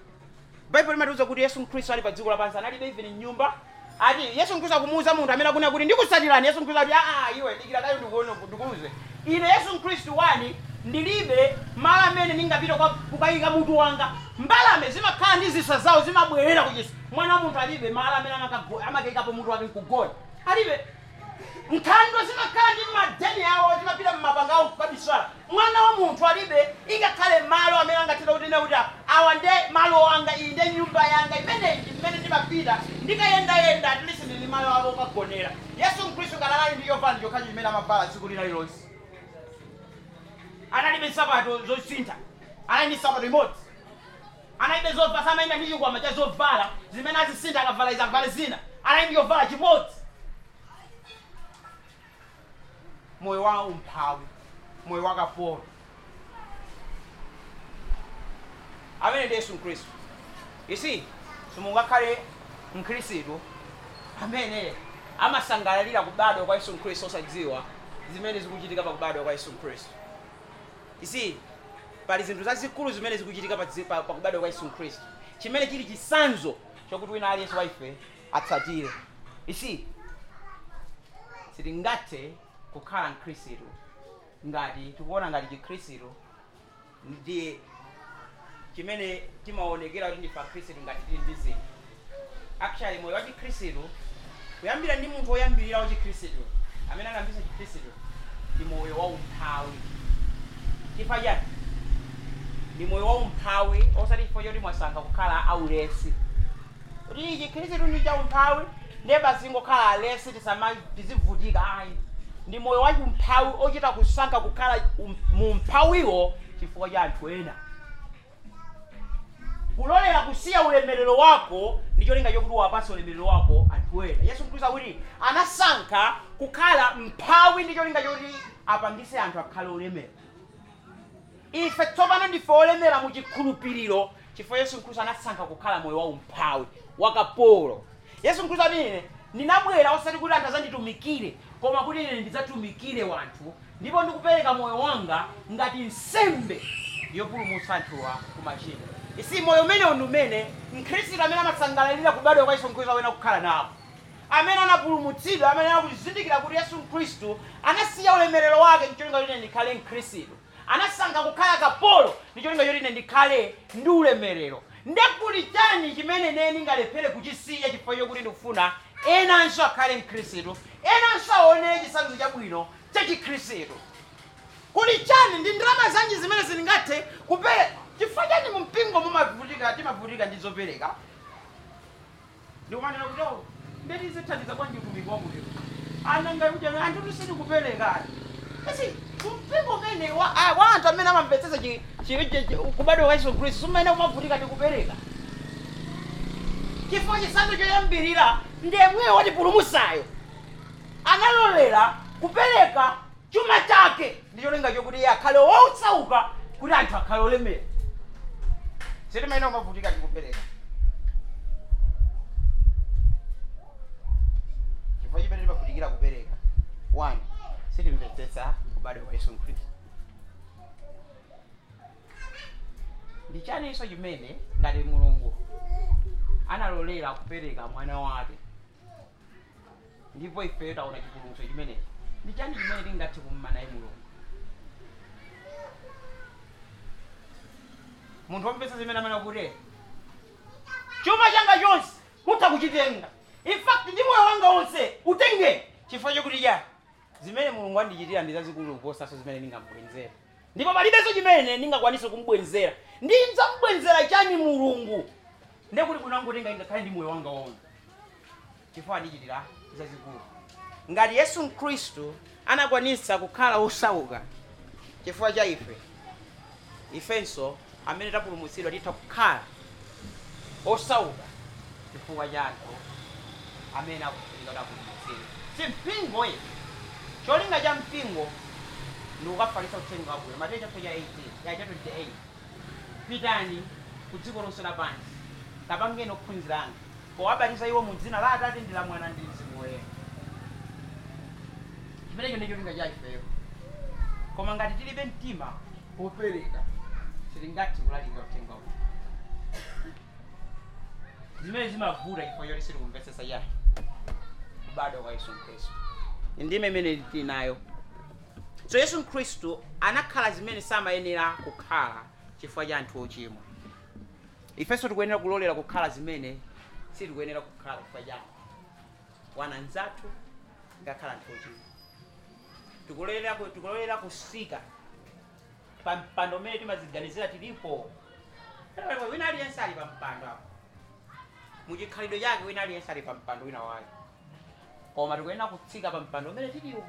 Bible imatuza kuti Yesu Kristo ali badzikolo pansa nalibe even nyumba. Adi Yesu Kristo akumuuza munthu amene akuna kuti ndikusatirani Yesu Kristo ati iwe dikira dai ndikuone ndikuuze ine Yesu Kristo wani ndilibe mala amene ningapita kwa kukayika mutu wanga mbalame zimakhala ndi zisa zawo zimabwerera ku Yesu mwana wa munthu alibe mala amene amakayikapo mutu wake nkugoda alibe mkhando zimakhala ndi madeni yawo zimapita mmapanga awo kubisala mwana wa munthu alibe ingakhale malo amene angatira kuti ndikuta awa nde malo wanga inde nyumba yanga imene imene ndimapita ndikayendayenda atlisini ndi malo awo kagonera Yesu Mkristo kalala ndi yovani ndiyokhanji limene amabala tsiku lina lilonse analibe sabato zosintha analibe sabato imodzi analibe zopasa amaenda ndi chigwama cha zovala zimene azisintha akavala izi avala zina analibe yovala chimodzi moyo wao umphawi moyo wakapolo amene ndi Yesu Mkristo. You see, sumungakale Mkristo amene amasangalalira kubadwa kwa Yesu Mkristo osadziwa zimene zikuchitika pa kubadwa kwa Yesu Mkristo. You see, pali zinthu zazikulu zimene zikuchitika pa kubadwa kwa Yesu Mkristo chimene chili chisanzo chokuti wina aliyense wa ife atsatire. You see, sitingate kukhala Mkristo ngati tikuona ngati Mkristo ndiye chimene timaonekera kuti ndifa Kristo ngati tili ndi zinthu. Actually moyo wa Kristo kuyambira ndi munthu oyambirira wa Kristo amene anambisa Kristo ndi moyo wa umphawi. Tifaja ndi moyo wa umphawi osati foyo limwasanga kukhala aulesi kuti Kristo ndi ja umphawi neba singo khala alesi tisama tizivutika ayi ndi moyo wa umphawi ochita kusanka kukhala mumphawiwo chifukwa cha anthu ena. Kulolera kusiya ulemelelo wako ndicho linga chokuti wapasa ulemelelo wako anthuwera. Yesu Mkristo akuti anasanka kukhala mphawi ndicho linga choti apangise anthu akhale ulemelelo. Ife topano ndife olemera muchikhulupiriro chifukwa Yesu Mkristo anasanka kukhala moyo wa umphawi wakapolo. Yesu Mkristo ati ninabwera osati kuti anthu azanditumikire koma kuti ine ndidzatumikire wanthu ndipo ndikupereka moyo wanga ngati nsembe yopulumutsa anthu wa kumachimo. Isi moyo mene onumene, Mkristo amene amasangalalira kubadwa kwa Yesu Mkristo wena kukhala nawo. Amene anapulumutsidwa, amene anakuzindikira kuti Yesu Mkristo anasiya ulemerero wake ndicholinga yoti ine ndikhale Mkristo. Anasanka kukhala kapolo ndicholinga yoti ine ndikhale ndi ulemerero. Ndekuli chani chimene neni ngalepere kuchisiya chifukwa chokuti ndikufuna enanso akhale Mkristo, enanso aone chisanzo chabwino cha Khristo. Kuli chani ndi ndalama zanji zimene zilingate kupere Tifanya ni mpingo muma kufuliga, atima kufuliga njizoverega. Niwani na kujo, mbeli zeta nizakwa njikubigongu hiyo. Ananga mjami, anjulu sinu kufelega. Kasi, mpingo mene, waanta mena mampeteza kubado wa Yesu Kristo, sumene umafuliga nikufelega. Kifonyi sandu joya mbirila, ndiye mwe wali pulumusayo. Analolera, kufelega, chuma chake. Ndijolenga jokudi ya kalo wausa uka, kulanta kalo leme. Siri maina umafuliga nikufelega. Kifonyi mene mafuligira kufelega. One, siri mbeteza kubado wa Yesu Kristo. Ndichane iso jimene, ngade mulungu. Analolera kupereka mwana wake ndipo ifeta ona kipulunso kimene ndichani kimene lingati kumana emulungu muntu ompesa zimene mana kure chuma changa chonse utakuchitenga in fact ndi moyo wanga wonse utenge chifo chokuliya zimene mulungu andichitira ndizazikulu kuposa so zimene ningamubwenzera ndipo palibeso kimene ningakwanisa kumbwenzera ndinza mbwenzera chani mulungu Ndekuli kunangu ringa inga kandi mwe wanga wonga. Kifo anijidira, izazi kuhu. Ngari Yesu Kristo, anagwanisa kukala usawuga. Kifo aja ife. Ifenso, amene tapulu musiru, adita kukala. Usawuga. Kifo aja anko. Amene akufinga tapulu musiru. Si mpingo ye. Cholinga ja mpingo. Nuga falisa utenga wakule. Mateja to ya 18. Ya jato nite 8. Pitani, kutiko nusu na bandi. Tabange no kunziranga kuwabaliza iwo muzina la atate ndila mwana ndinzi mwe kimene yone yolinga jaifeyo koma ngati tilibe mtima opereka silingati ulalinga utenga uko zimene zimavula ifo yoli sili kumbesesa ya bado wa Yesu Kristo ndime mene tinayo so Yesu Kristo anakhala zimene sama yenera kukhala chifwa ya anthu ochimwa Ifeso tukuenera kulolera kukhala zimene si tukuenera kukhala kufajana wananzatu ngakhala nthochimwa tukulolera kusika pampando mene timaziganizira tilipo wina aliyense ali pampando apo muchikhalidwe chake wina aliyense ali pampando wina wayo koma tikuenera kutsika pampando mene tiliwo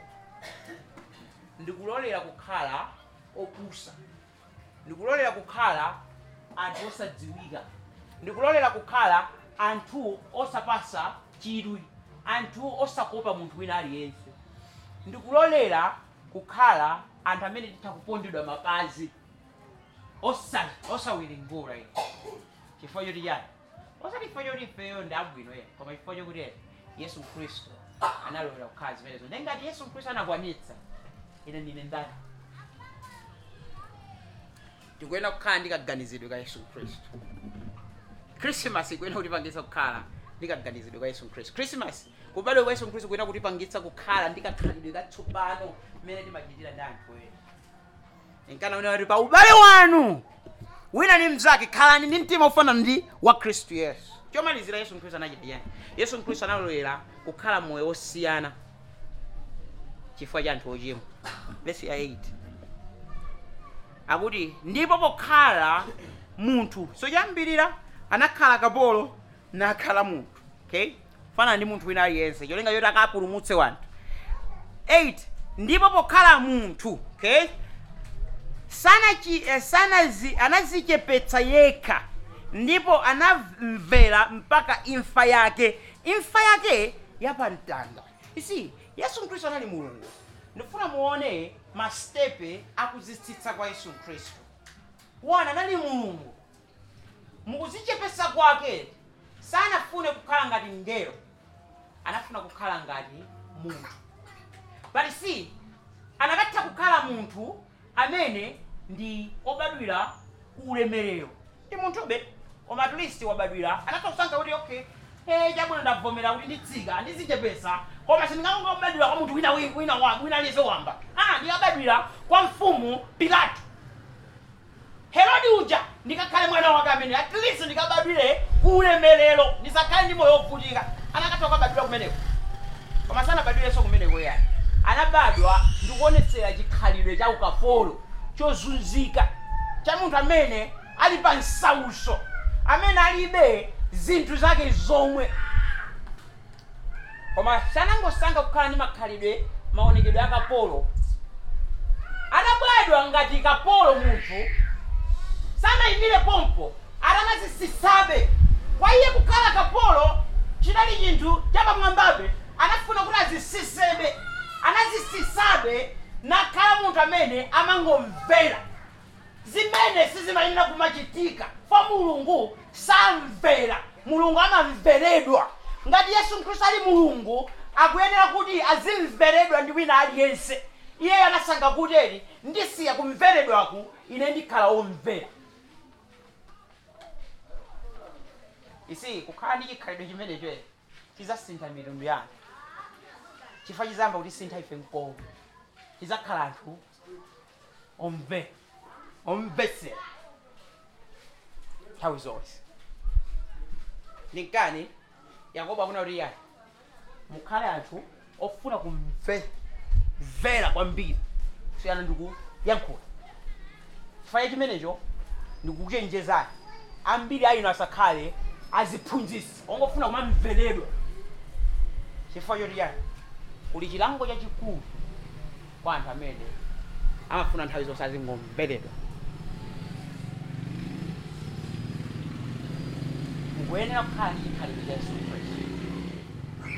ndikulolera kukhala opusa ndikulolera kukhala anthu osadziwika ndikulolera kukhala anthu osapasa chidwi anthu osakopa munthu wina aliyense ndikulolera kukhala anthu amene titakupondedwa mapazi osawiringula chifukwa choti yani osati chifukwa choti ifeyo ndi abwino koma chifukwa chokuti Yesu Kristo analolera kukhala zimenezo ndengati Yesu Kristo anakwanitsa ine ndine ndani Ndikwenda kukhala ndikaganizidwe ka Yesu Kristo. Christmas ikwenda kutipangitsa kukhala ndikaganizidwe ka Yesu Kristo. Christmas kubadwa kwa Yesu Kristo kwenda kutipangitsa kukhala ndikakhalidwe ka tsopano mmene timachitira ndanthu wena. Enkana wena wati pa ubale wanu. Wina ni mzake khalani ndi mtima ofana ndi wa Kristo Yesu. Chomalizira Yesu Kristo anachitira. Yesu Kristo analolera kukhala moyo osiyana. Chifukwa cha anthu ochimwa. Verse 8. Agudi ndipo pokhala muntu so yambirira anakhala kapolo nakhala muntu okay fana ndi muntu wina aliyense yolenga yoti akapulumutse wanthu 8 ndipo pokhala muntu okay sana anazichepetsa yekha ndipo anamvera mpaka imfa yake yapantanga isi Yesu Kristo anali mulungu ndifuna muone mastepe akuzistitsa kwa Yesu Kristo. Wana nali mulungu. Mukuzichepesa kwake. Sana fune kukhala ngati ndero. Anafuna kukhala ngati muntu. But see, anakatha kukhala muntu amene ndi obadwira ulemerero. Ndi muntu obe omatulist wabadwira. Anakatha kuti okay. Jambo ndavomera kuti nditsika, ndizichepesa. Koma sindingango obadwira kwa muntu wina lezo wamba. Ndikabadwira kwa mfumu Pilato. Herodi uja ndikakhale mwana wake amene at least ndikabadwire kulemelero ndisakhale ndi moyo ovutika. Anakatoka badwira kumeneko. Koma sana badwire so kumeneko ya. Anabadwa ndikuonetsera chikhalidwe cha ukapolo chozunzika cha muntu amene alipa nsawuso amene alibe zinthu zake zomwe koma sanangosanga kukhala ndi makhalidwe maonekedwe akapolo adabwedwa ngati kapolo munthu sanayimire pompo aramazisisabe kwa iye kukhala kapolo chinali chinthu chapamwambabe anafuna kuti azisisebe anazisisabe nakhala munthu amene amangomvera zimene sizimayenera kumachitika kwa mulungu samvera mulungu amamveredwa ngati Yesu Khristu ali mulungu akuyenera kuti azimveredwa ndi wina aliyense iye anasanga kuteli ndisiya kumveredwaku ine ndikhala omvera. Isi kukhala ndi chikhalidwe chimenecho chizasintha mitundu yanu chifukwa chizamba kuti sintha ife mkowo chizakhala anthu omvera ombese nthawi zonse nikani Yakobo akuna kuti yani mukhale anthu ofuna kumvera kwambiri siyana ndikuyankhula chifukwa chimenecho ndikukuchenjezani ambiri ayino asakhale aziphunzitse ongofuna kumamveredwa chifukwa choti yani kuli chilango chachikulu kwa anthu amene amafuna nthawi zonse azingomveredwa. Mukuyenera kukhala ndi chikhalidwe cha Yesu Khristu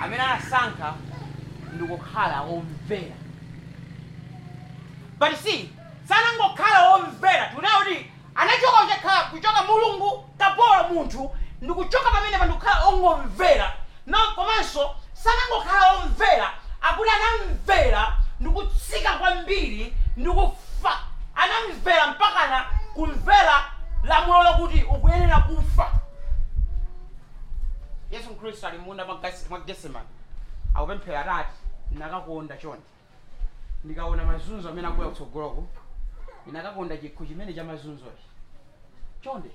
amene anasankha ndi kukhala omvera but see sanangokhala omvera tikuona kuti anachoka kuchoka mulungu kapolo munthu ndi kuchoka pamene panthu kukhala ongomvera no komanso sanangokhala omvera akuti anamvera ndi kutsika kwambiri ndi kufa anamvera mpakana kumvera lamulo lokuti ukuyenera kufa. Yesu Khristu alimunda mwa Getsemani akupemphera atati ndinakakonda chonde ndikaona mazunzo amene akuya kutsogoloko ndinakakonda chikho chimene cha mazunzochi chonde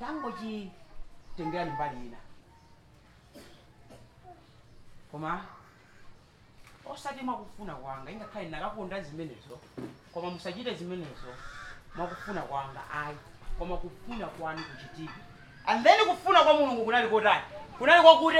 tangochitengerani mbali ina koma osati mwakufuna kwanga ingakhale ndinakakonda zimenezo koma musachite zimenezo mwakufuna kwanga ayi koma kufuna kwanu kuchitike and then kufuna kwa Mulungu kunali kotani kunali kwakuti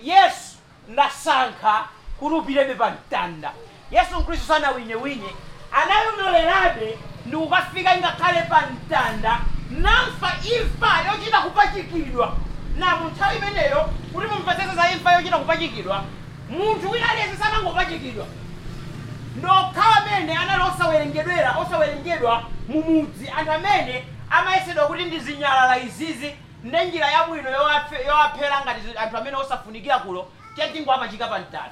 Yesu ndasankha kulupirebe pa mtanda Yesu Khristu sana winyewinye anayonolerabe ndi ukafika ingakhale pa mtanda namfa imfa yochita kupachikidwa na munthawi imeneyo kuti mumvetsese za imfa yochita kupachikidwa munthu wina aliyense sanangopachikidwa ndokhawa amene anali osawerengedwa mumudzi anthu amene amayesedwa kuti ndi zinyalala izizi nenjira yabwino yowaphera ngati anthu amene osafunikira kulo chatingo amachika pa mtanda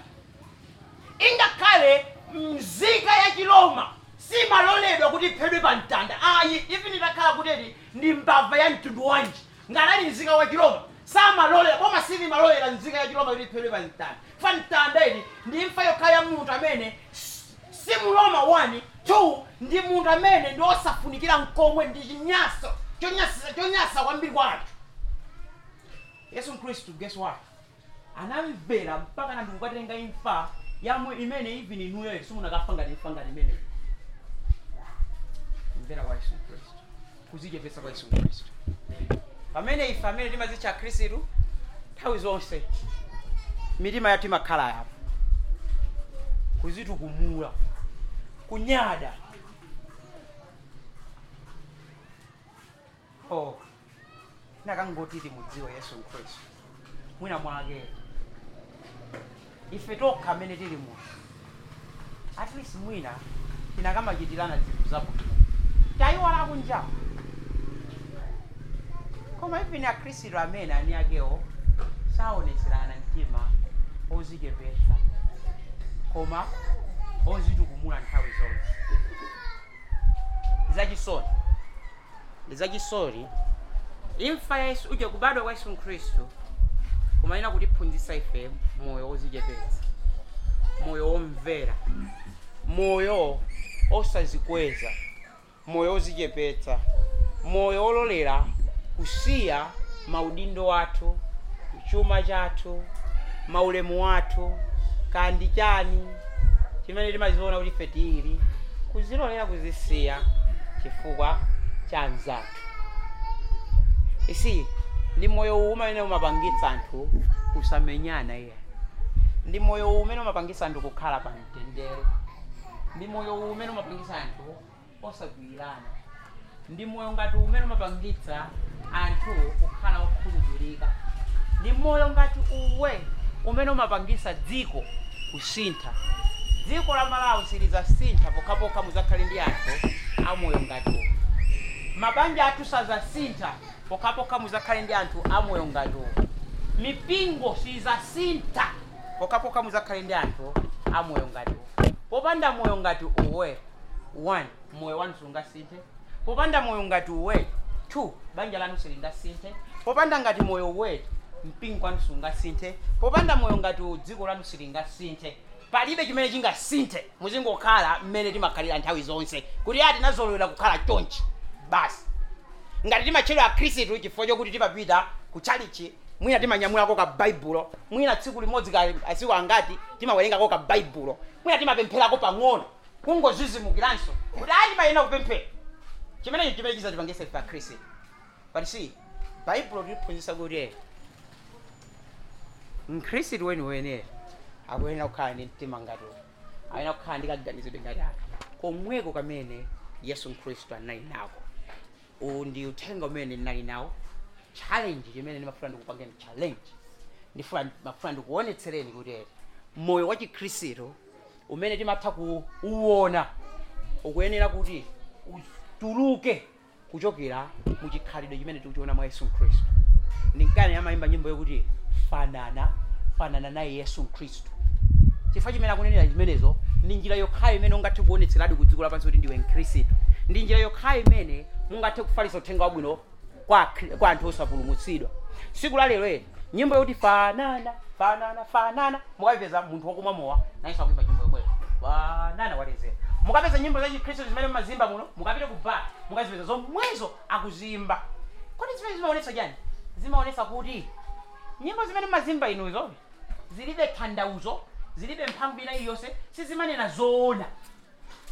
ingakhale mzika yachiloma simaloledwa kuti iphedwe pa mtanda ayi ifini takhala kuteti ndi mbava ya mtundu wanji ngati ali mzika wachiloma samaloledwa koma simaloledwa mzika yachiloma kuti iphedwe pa mtanda pa mtanda ili ndi imfa yokhala ya munthu amene simuloma 1, 2 ndi munthu amene ndi osafunikira mkomwe ndi chinyaso chonyasa kwambiri kwathu. Yesu Khristu guess what anamvera mpaka ndikukatenga imfa yamwe imene even inuyo simunakafangati imene mvera kwa Yesu Khristu kuzichepesa kwa Yesu Khristu pamene ife amene timazicha Khristu nthawi zonse mitima yathu imakhala yapo kuzithu kumula kunyada. Oh, nakangotiti mudziwa Yesu Khristu mwina mwake ife tokha amene tili muno at least mwina tinakamachitirana zinthu zabwino tayiwalaku njaa koma ifini akhristitu amene ani akewo saoneserana mtima ozichepesa koma ozitukumula nthawi zonse ndizachisoni imfa ya Yesu uja kubadwa kwa Yesu Khristu kumanena kutiphunzitsa ife moyo ozichepetsa moyo omvera moyo osazikweza moyo ozichepetsa moyo ololera kusiya maudindo athu chuma chathu maulemu athu kandi chani chimene timaziona kuti ife tili kuzilolera kuzisiya chifukwa cha anzathu Isi, limoyo umene umapangitsa anthu kusamenyana iye. Limoyo umene umapangitsa anthu kukhala pa mtendere. Limoyo umene umapangitsa anthu osagwirana. Limoyo ngati umene umapangitsa anthu kukhala okhulupirika. Limoyo ngati uwe umene umapangitsa dziko kusintha. Dziko la Malawi silizasintha pokapoka muzakhalendi anthu amoyo ngati. Mabanja atusazasintha pokapoka muzakhalendi anthu amoyo ngati. Mipingo sizasintha pokapoka muzakhalendi anthu amoyo ngati. Popanda moyo ngati uwe 1 moyo wanu sungasinthe. Popanda moyo ngati uwe 2 banja lanu silingasinthe. Popanda ngati moyo uwe mpingo wanu sungasinthe. Popanda moyo ngati dziko lanu silingasinthe. Palibe chimene chingasinthe muzingokhala mmene timakhalira nthawi zonse kuti ati nazolowera kukhala chonchi basi ngati timachero a Khristu chifukwa chokuti tipapita ku church mwina timanyamulako ka Baibulo mwina tsiku limodzi asiku angati timawerengako ka Baibulo mwina timapempherako pang'ono kungozizimukiranso kuti ati mayenera kupemphera chimenechi chimene chizatipangisa pa Khristu but see Baibulo tiliphunzitsa kuti Mkhristu weniwene abuena ukhala ndi mtima ngati abuena ukhala ndi kaganizidwe ngati komweko kamene Yesu Khristu anali nako undi uthenga umene nali nawo challenge imene ndimafuna ndikupange challenge ndifuna mafuna ndikuonetsereni kuti moyo wa Khristu umene timapha kuuona ukuyenera kuti utuluke kuchokera mu chikhalidwe chimene tikuchiona mwa Yesu Khristu ndinkani amayimba nyimbo yokuti fanana na Yesu Khristu chifaji mena kunenera chimenezo ndi njira yokhaye imene ungathe kuonetseradi kudziko lapansi kuti ndiwe Khristu ndi njira yokhaye imene mungathe kufalisa uthenga wabwino kwa anthu osapulumutsidwa siku la lero nyimbo yoti fanana mukapeza munthu wokumwa mowa naisa kuimba nyimbo yomweyo fanana waleze mukapeza nyimbo za Khristu zimene mazimba muno mukapita ku bar mukazipeza zomwezo akuzimba kodi zimene zimaonetsa jani zimaonetsa kuti nyimbo zimene mazimba inuzo zilibe tandauzo zilibe mphamvu ina yose sizimanena zoona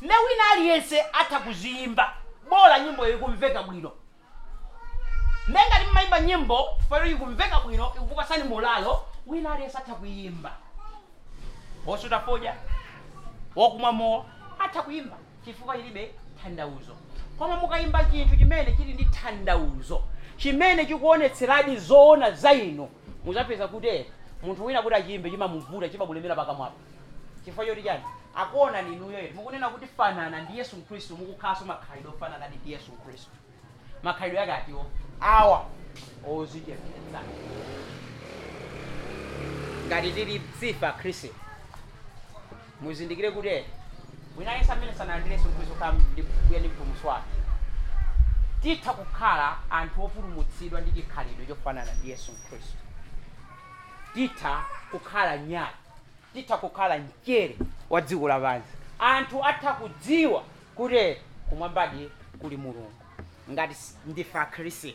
ne wina aliyense atakuzimba bora nyimbo ikumveka bwino nenga limaimba nyimbo fero ikumveka bwino ikukasani molalo wina aliyense atakuimba osutafoja wokumamo atakuimba chifuwa ilibe tandauzo koma mukaimba chinthu chimene chili ndi tandauzo chimene chikuonetseradi zoona zaino muzapeza kuti munthu wina kuti achimbe chimamuvuta chimamulemera pakamwapo chifukwa choti chani akuona ninuyo ere mukunena kuti fanana ndi Yesu Khristu mukukhaso makhalidwe ofanana ndi Yesu Khristu makhalidwe yake atiwo awa ozichepetsa ngati tili msifa Khristu muzindikire kuti wina yesa mmene sanandire Yesu Khristu kamkuya ndi mpumuso wake titha kukhala anthu opulumutsidwa ndi chikhalidwe chofanana ndi Yesu Khristu titha kukhala nyati titha kukhala mchere wa dziko lapansi anthu atha kudziwa kuti kumwambadi kuli Mulungu ngati ndifa Khristu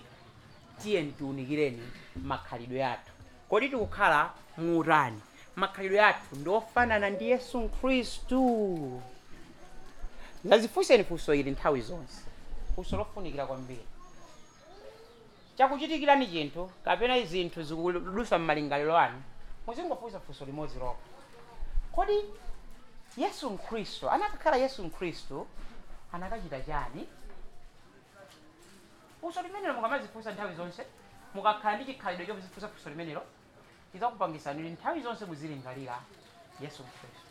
tiyeni tiunikireni makhalidwe athu kodi tikukhala muutani makhalidwe athu ndiofanana ndi Yesu Khristu lazifunseni funso ili nthawi zonse usolofunikira kwambiri chakuchitikirani chinthu kapena izinthu zikuludusa mmalingaliro anu muzingofunsa funso limodzi loko kodi Yesu Khristu anakakhala Yesu Khristu anakachita chani funso limenelo mukamazifunsa nthawi zonse mukakhala ndi chikhalidwe chokuzifunsa funso limenelo izakupangisanani nthawi zonse muzilingalira Yesu Khristu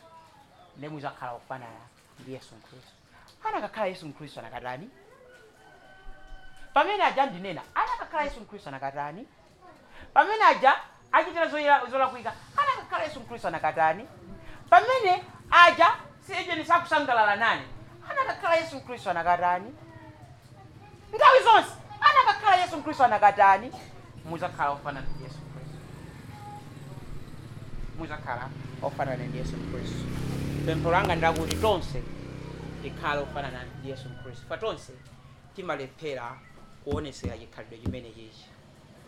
ne muzakhala kufanana ndi Yesu Khristu anakakhala Yesu Khristu anakatani pamene aja ndinena anakakhala Yesu Khristu anakatani pamene aja achitira zola kuika anakakhala Yesu Khristu anakatani pamene aja siyeni sakusangalala nani anakakhala Yesu Khristu anakatani nthawi zonse anakakhala Yesu Khristu anakatani muzakhala ofanana ndi Yesu Khristu pempo langa ndakuti tonse tikhala ofanana ndi Yesu Khristu pa tonse timalephera kuonesera chikhalidwe chimene chichi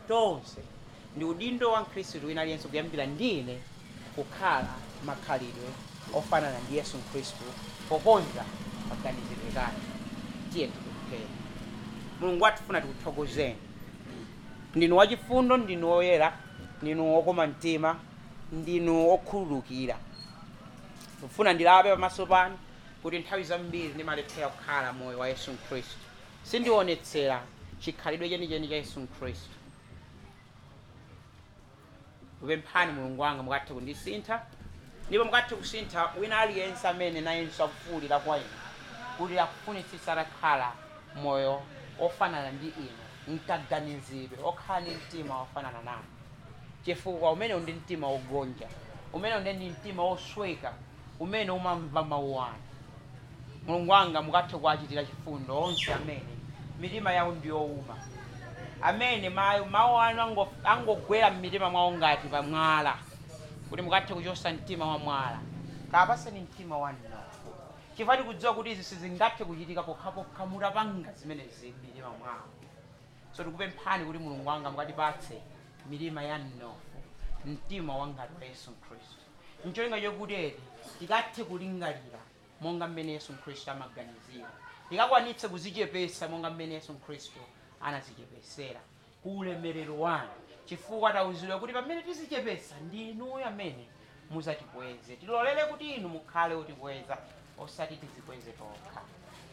tonse ndi udindo wa Khristu wina aliyense kuyambira ndine kukhala makhalidwe ofanana ndi Yesu Khristu pokonza paganizidwe kani tiye tikuphere Mulungu wathu funa tikuthokozeni ndinowachifundo ndinoyera ndino okoma mtima ndino okhulukira ufuna ndilabe pamasopani kuti nthawi zambiri ndimalephera kukhala moyo wa Yesu Khristu sindionetsera chikhalidwe chenicheni cha Yesu Khristu upemphani mulungu wanga mukathe kundisintha ndipo mukathe kusintha wina aliyense amene nayenso akufuulira kwa ine kuti akufunisisa lakhala moyo ofanana ndi ine ntaganizidwe okhala ndi mtima ofanana nawo chifukwa umene undi mtima ogonja umene undi mtima osweka umene umamva mawu anu mulungu wanga mukathe kuachitira chifundo onse amene mitima yawo ndiyouma amene mawu anu angogwera mmitima mwawo ngati pa mwala kuti mukathe kuchosa mtima wa mwala kapasani mtima wanno chifati kudziwa kuti izi sizingathe kuchitika pokhapokha mutapanga zimene zili mmitima mwawo so tikupemphani kuti mulungu wanga mukatipatse milima ya mnofu mtima wangati wa Yesu Khristu ncholinga chokuteri tikathe kulingalira monga mmene Yesu Khristu amaganizira tikakwanitse kuzichepesa monga mmene Yesu Khristu anazichepesera kuulemerero wanu chifukwa tawuzidwa kuti pamene tizichepesa ndi inuyo amene muzatikweze tilolere kuti inu mukhale utikweza osati tizikweze tokha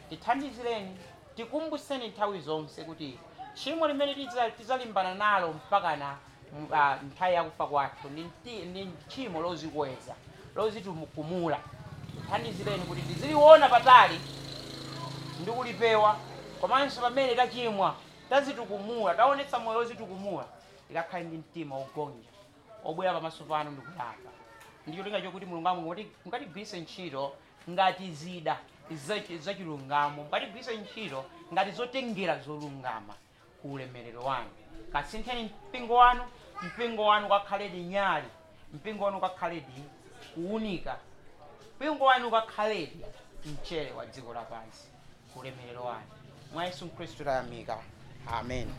tithandizireni tikumbuseni nthawi zonse kuti chimwe limene tidzalimbana nalo mpaka na nthawi yakufa kwathu ndi chimo lozikweza lozitumukumula tithandizireni kuti tiziliona patali ndi kulipewa komanso pamene tachimwa tazitukumula taonetsa moyo lozitukumula ikakhale ndi mtima ogonja obwera pamaso pano ndi kudapa ndicho linga chokuti mulungu amwe mungatigwiritse ntchito ngati zida zachilungamo mungatigwiritse ntchito ngati zotengera zolungama kuulemerero wanu kasintheni mpingo wanu kakhaledi nyali mpingo wanu kakhaledi kuunika mpingo wanu kakhaledi mchere wa dziko lapansi kuulemerero wanu mwa Yesu Khristu tayamika amen.